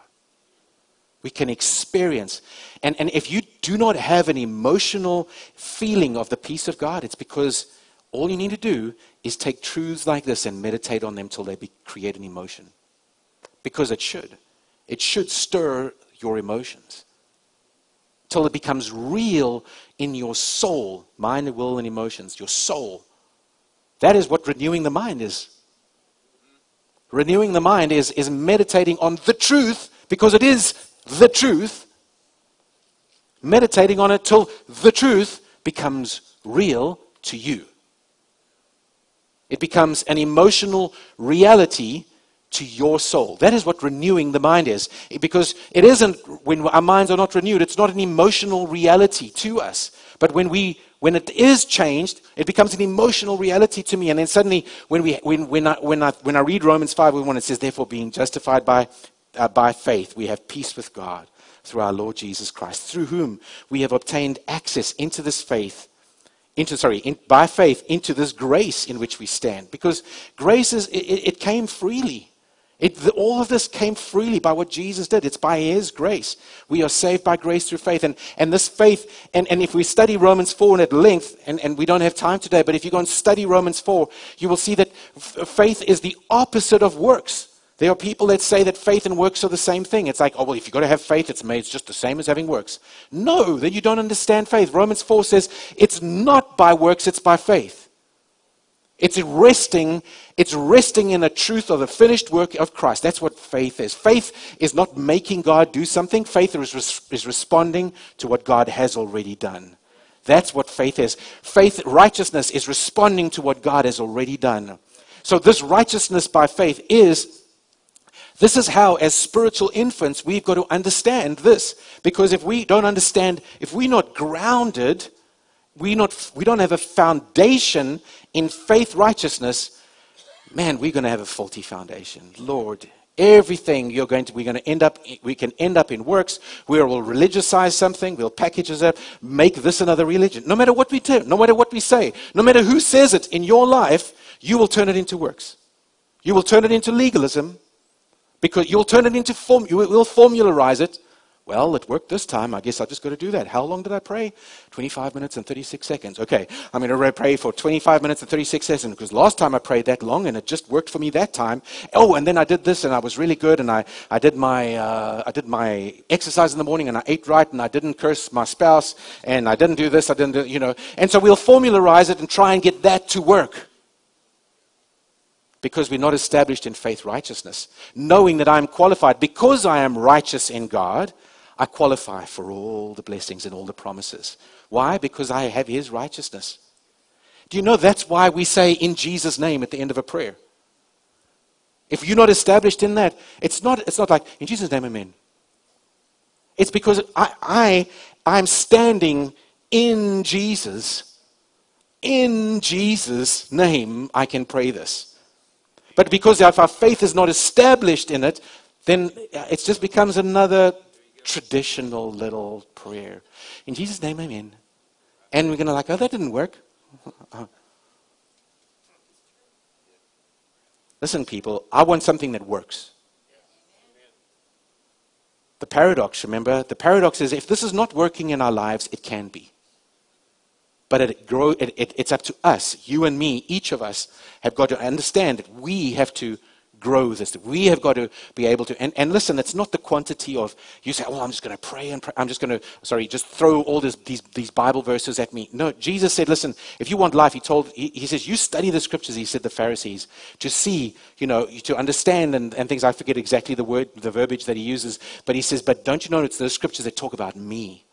We can experience. And, and if you do not have an emotional feeling of the peace of God, it's because all you need to do is take truths like this and meditate on them till they be, create an emotion. Because it should. It should stir your emotions. Till it becomes real in your soul, mind, will, and emotions, your soul. That is what renewing the mind is. Renewing the mind is, is meditating on the truth, because it is the truth. Meditating on it till the truth becomes real to you. It becomes an emotional reality to your soul. That is what renewing the mind is. Because it isn't, when our minds are not renewed, it's not an emotional reality to us. But when we, when it is changed, it becomes an emotional reality to me. And then suddenly, when we, when, when I, when I, when I read Romans five, one, it says, therefore being justified by, uh, by faith, we have peace with God through our Lord Jesus Christ, through whom we have obtained access into this faith. Into, sorry, in, by faith into this grace in which we stand, because grace is it, it came freely. It, the, all of this came freely by what Jesus did. It's by His grace we are saved by grace through faith, and and this faith. And, and if we study Romans four at length, and, and we don't have time today, but if you go and study Romans four, you will see that f- faith is the opposite of works. There are people that say that faith and works are the same thing. It's like, oh, well, if you've got to have faith, it's made, it's just the same as having works. No, then you don't understand faith. Romans four says it's not by works, it's by faith. It's resting, it's resting in the truth of the finished work of Christ. That's what faith is. Faith is not making God do something. Faith is, res- is responding to what God has already done. That's what faith is. Faith, righteousness is responding to what God has already done. So this righteousness by faith is... This is how, as spiritual infants, we've got to understand this. Because if we don't understand, if we're not grounded, we not we don't have a foundation in faith righteousness, man, we're going to have a faulty foundation. Lord, everything you're going to, we're going to end up, we can end up in works. We will religiousize something. We'll package it up, make this another religion. No matter what we do, no matter what we say, no matter who says it in your life, you will turn it into works. You will turn it into legalism. Because you'll turn it into form, you will formularize it. Well, it worked this time. I guess I've just got to do that. How long did I pray? twenty-five minutes and thirty-six seconds. Okay, I'm going to pray for twenty-five minutes and thirty-six seconds because last time I prayed that long and it just worked for me that time. Oh, and then I did this and I was really good and I, I did my uh, I did my exercise in the morning and I ate right and I didn't curse my spouse and I didn't do this, I didn't do, you know. And so we'll formularize it and try and get that to work. Because we're not established in faith righteousness. Knowing that I'm qualified, because I am righteous in God, I qualify for all the blessings and all the promises. Why? Because I have his righteousness. Do you know that's why we say in Jesus' name at the end of a prayer? If you're not established in that, it's not, it's not like, in Jesus' name, amen. It's because I, I, I'm standing in Jesus. In Jesus' name, I can pray this. But because if our faith is not established in it, then it just becomes another traditional little prayer. In Jesus' name, amen. And we're going to like, oh, that didn't work. Listen, people, I want something that works. The paradox, remember? The paradox is if this is not working in our lives, it can be. But it grow, it, it, it's up to us, you and me, each of us have got to understand that we have to grow this. That we have got to be able to, and, and listen, it's not the quantity of, you say, oh, I'm just going to pray and pray. I'm just going to, sorry, just throw all this, these, these Bible verses at me. No, Jesus said, listen, if you want life, he told, he, he says, you study the scriptures, he said, the Pharisees, to see, you know, to understand and, and things. I forget exactly the word, the verbiage that he uses, but he says, but don't you know it's those scriptures that talk about me.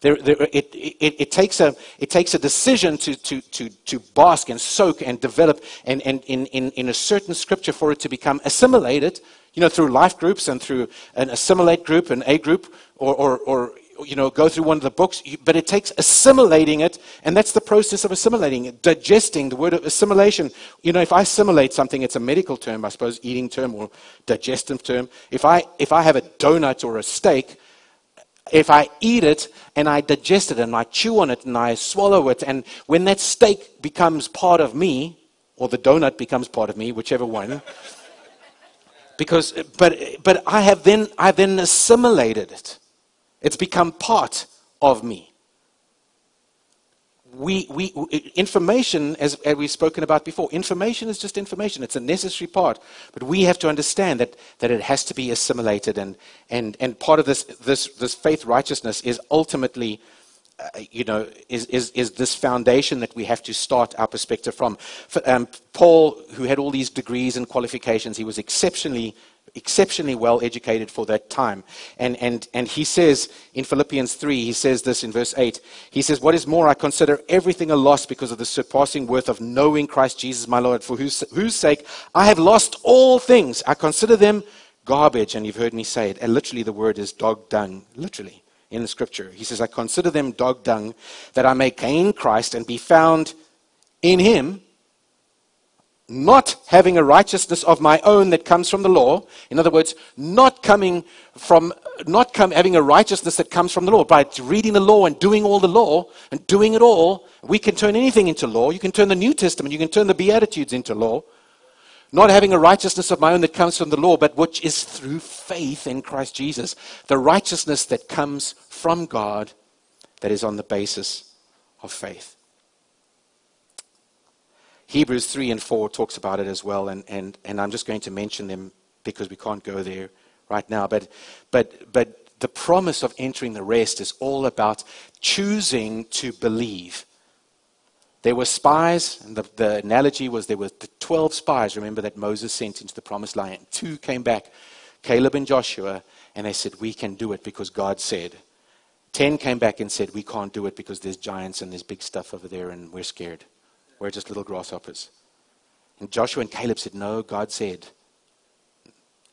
There, there, it, it, it takes a it takes a decision to to to to bask and soak and develop and, and in, in, in a certain scripture for it to become assimilated, you know, through life groups and through an assimilate group and a group or or, or you know go through one of the books. But it takes assimilating it, and that's the process of assimilating it, digesting the word of assimilation. You know, if I assimilate something, it's a medical term, I suppose, eating term or digestive term. If I if I have a donut or a steak. If I eat it and I digest it and I chew on it and I swallow it, and when that steak becomes part of me, or the donut becomes part of me, whichever one, because but but I have then I then assimilated it. It's become part of me. We we information, as, as we've spoken about before, information is just information. It's a necessary part, but we have to understand that that it has to be assimilated, and and and part of this this this faith righteousness is ultimately, uh, you know, is is is this foundation that we have to start our perspective from. For, um, Paul, who had all these degrees and qualifications, he was exceptionally. exceptionally well educated for that time, and and and he says in Philippians three, he says this in verse eight, he says, what is more, I consider everything a loss because of the surpassing worth of knowing Christ Jesus my Lord, for whose whose sake I have lost all things. I consider them garbage, and you've heard me say it, and literally the word is dog dung, literally in the scripture. He says, I consider them dog dung, that I may gain Christ and be found in him, not having a righteousness of my own that comes from the law. In other words, not coming from, not come, having a righteousness that comes from the law. By reading the law and doing all the law and doing it all, we can turn anything into law. You can turn the New Testament, you can turn the Beatitudes into law. Not having a righteousness of my own that comes from the law, but which is through faith in Christ Jesus. The righteousness that comes from God, that is on the basis of faith. Hebrews three and four talks about it as well, and, and, and I'm just going to mention them because we can't go there right now. But, but, but the promise of entering the rest is all about choosing to believe. There were spies, and the, the analogy was there were the twelve spies, remember, that Moses sent into the promised land. Two came back, Caleb and Joshua, and they said, we can do it because God said. Ten came back and said, we can't do it because there's giants and there's big stuff over there and we're scared. We're just little grasshoppers. And Joshua and Caleb said, no, God said.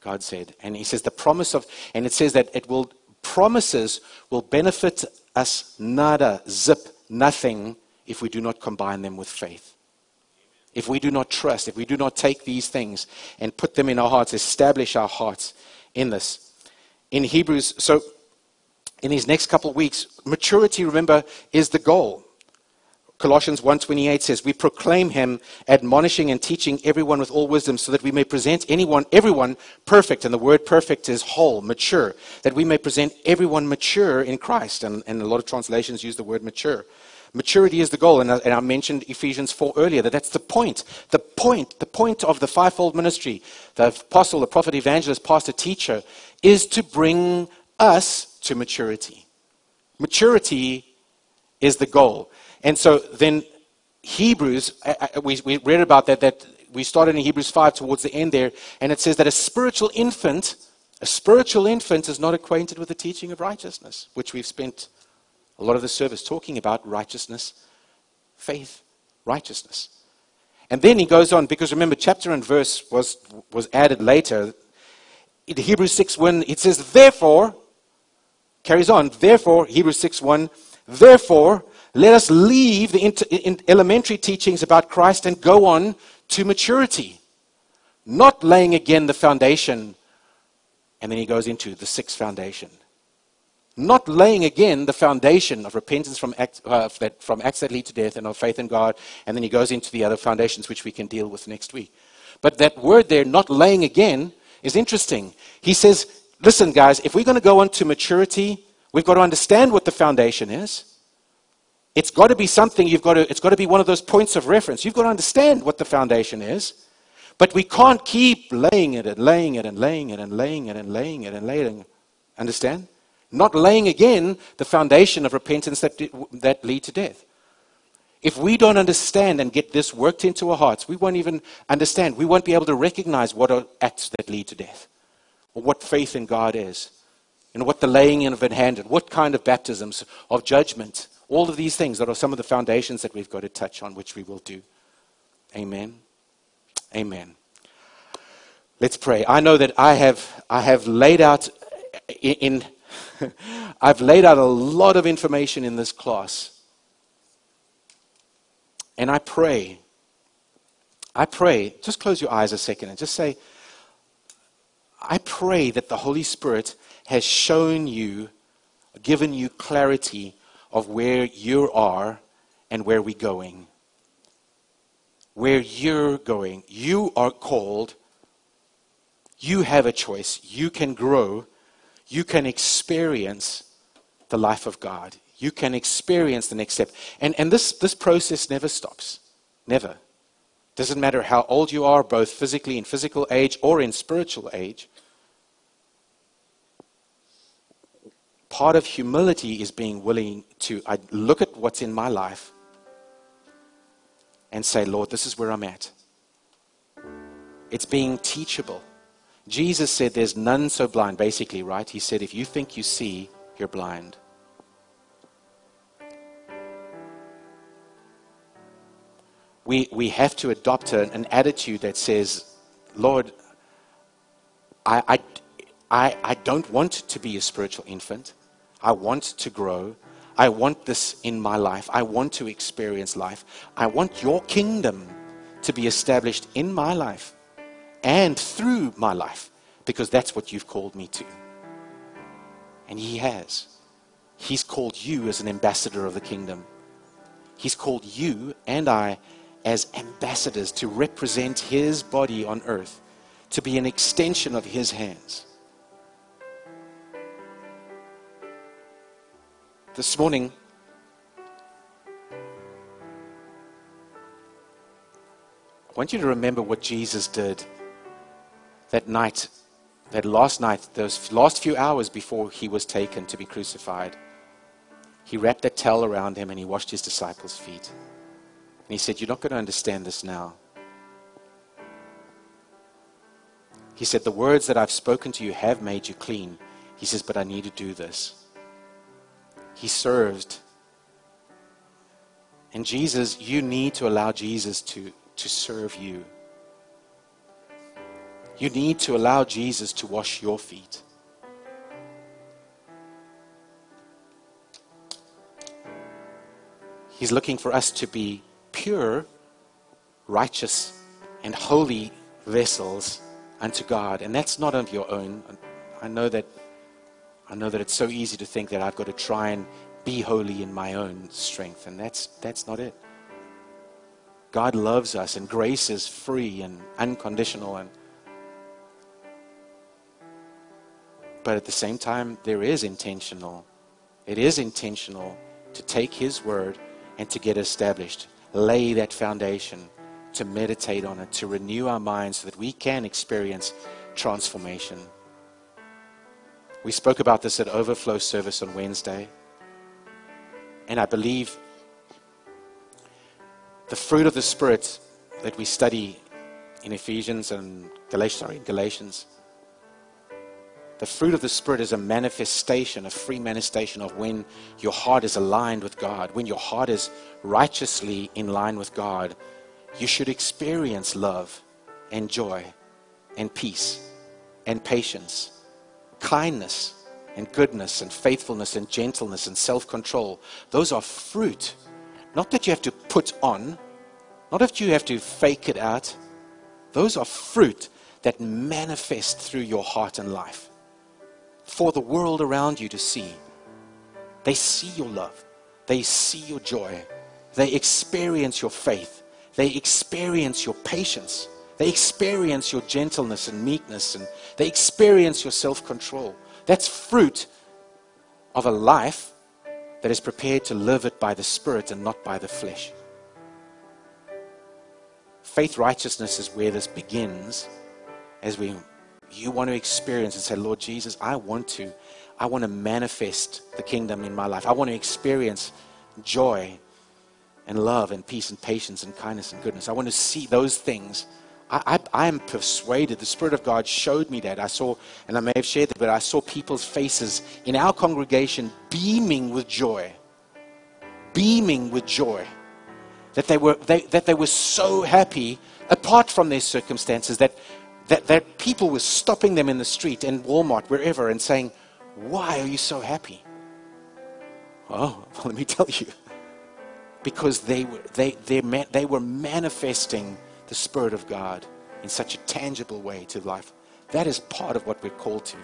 God said. And he says the promise of, and it says that it will, promises will benefit us nada, zip, nothing, if we do not combine them with faith. If we do not trust, if we do not take these things and put them in our hearts, establish our hearts in this. In Hebrews, so in these next couple of weeks, maturity, remember, is the goal. Colossians one twenty-eight says, we proclaim him, admonishing and teaching everyone with all wisdom, so that we may present anyone, everyone perfect. And the word perfect is whole, mature, that we may present everyone mature in Christ. And, and a lot of translations use the word mature. Maturity is the goal. And I, and I mentioned Ephesians four earlier, that that's the point, the point, the point of the fivefold ministry, the apostle, the prophet, evangelist, pastor, teacher, is to bring us to maturity. Maturity is the goal. And so then Hebrews, we, we read about that, that we started in Hebrews five towards the end there, and it says that a spiritual infant, a A spiritual infant is not acquainted with the teaching of righteousness, which we've spent a lot of the service talking about, righteousness, faith, righteousness. And then he goes on, because remember, chapter and verse was was added later. In Hebrews six, when it says, therefore, carries on, therefore, Hebrews six one, therefore, let us leave the inter- in elementary teachings about Christ and go on to maturity, not laying again the foundation. And then he goes into the sixth foundation. Not laying again the foundation of repentance from acts, uh, that, from acts that lead to death and of faith in God. And then he goes into the other foundations, which we can deal with next week. But that word there, not laying again, is interesting. He says, listen, guys, if we're going to go on to maturity, we've got to understand what the foundation is. It's got to be something, you've got to, it's got to be one of those points of reference. You've got to understand what the foundation is. But we can't keep laying it and laying it and laying it and laying it and laying it and laying it. Understand? Not laying again the foundation of repentance that that lead to death. If we don't understand and get this worked into our hearts, we won't even understand. We won't be able to recognize what are acts that lead to death, or what faith in God is, and what the laying in of an hand, and what kind of baptisms of judgment. All of these things that are some of the foundations that we've got to touch on, which we will do. Amen. Amen. Let's pray. I know that I have I have laid out in, in I've laid out a lot of information in this class. And I pray, I pray, just close your eyes a second and just say, I pray that the Holy Spirit has shown you, given you clarity of where you are and where we're going. Where you're going. You are called. You have a choice. You can grow. You can experience the life of God. You can experience the next step. And and this, this process never stops. Never. Doesn't matter how old you are, both physically in physical age or in spiritual age. Part of humility is being willing to I look at what's in my life and say, Lord, this is where I'm at. It's being teachable. Jesus said there's none so blind, basically, right? He said, if you think you see, you're blind. We, we have to adopt a, an attitude that says, Lord, I, I, I, I don't want to be a spiritual infant. I want to grow. I want this in my life. I want to experience life. I want your kingdom to be established in my life and through my life, because that's what you've called me to. And he has. He's called you as an ambassador of the kingdom. He's called you and I as ambassadors to represent his body on earth, to be an extension of his hands. This morning, I want you to remember what Jesus did that night, that last night, those last few hours before he was taken to be crucified. He wrapped that towel around him and he washed his disciples' feet. And he said, you're not going to understand this now. He said, the words that I've spoken to you have made you clean. He says, but I need to do this. He served. And Jesus, you need to allow Jesus to, to serve you. You need to allow Jesus to wash your feet. He's looking for us to be pure, righteous, and holy vessels unto God. And that's not of your own. I know that I know that it's so easy to think that I've got to try and be holy in my own strength, and that's that's not it. God loves us, and grace is free and unconditional, and but at the same time, there is intentional. It is intentional to take his word and to get established, lay that foundation, to meditate on it, to renew our minds so that we can experience transformation. We spoke about this at Overflow service on Wednesday. And I believe the fruit of the Spirit that we study in Ephesians and Galatians, sorry, Galatians The fruit of the Spirit is a manifestation, a free manifestation of when your heart is aligned with God, when your heart is righteously in line with God. You should experience love and joy and peace and patience, kindness and goodness and faithfulness and gentleness and self-control. Those are fruit, not that you have to put on, not that you have to fake it out. Those are fruit that manifest through your heart and life for the world around you to see. They see your love. They see your joy. They experience your faith. They experience your patience. They experience your gentleness and meekness, and they experience your self-control. That's fruit of a life that is prepared to live it by the Spirit and not by the flesh. Faith righteousness is where this begins, as we you want to experience and say, Lord Jesus, I want to, I want to manifest the kingdom in my life. I want to experience joy and love and peace and patience and kindness and goodness. I want to see those things. I, I, I am persuaded. The Spirit of God showed me that. I saw, and I may have shared that, but I saw people's faces in our congregation beaming with joy, beaming with joy, that they were they, that they were so happy, apart from their circumstances, that, that that people were stopping them in the street, in Walmart, wherever, and saying, "Why are you so happy?" Oh, well, let me tell you. Because they were, they, they, they were manifesting the Spirit of God in such a tangible way to life. That is part of what we're called to.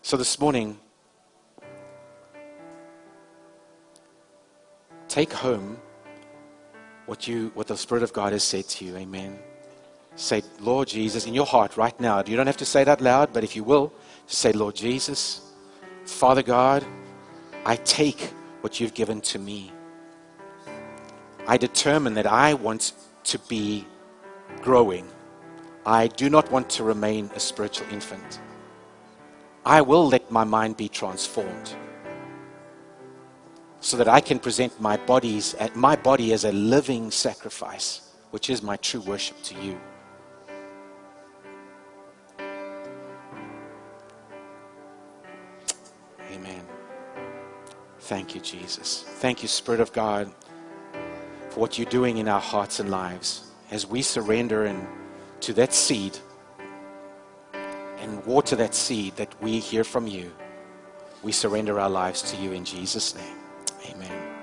So this morning, take home what you, what the Spirit of God has said to you. Amen. Say, Lord Jesus, in your heart right now. You don't have to say it out loud, but if you will, just say, Lord Jesus, Father God, I take what you've given to me. I determine that I want to be growing. I do not want to remain a spiritual infant. I will let my mind be transformed so that I can present my bodies at my body as a living sacrifice, which is my true worship to you. Amen. Thank you, Jesus. Thank you, Spirit of God, for what you're doing in our hearts and lives as we surrender and to that seed and water that seed that we hear from you. We surrender our lives to you in Jesus' name. Amen.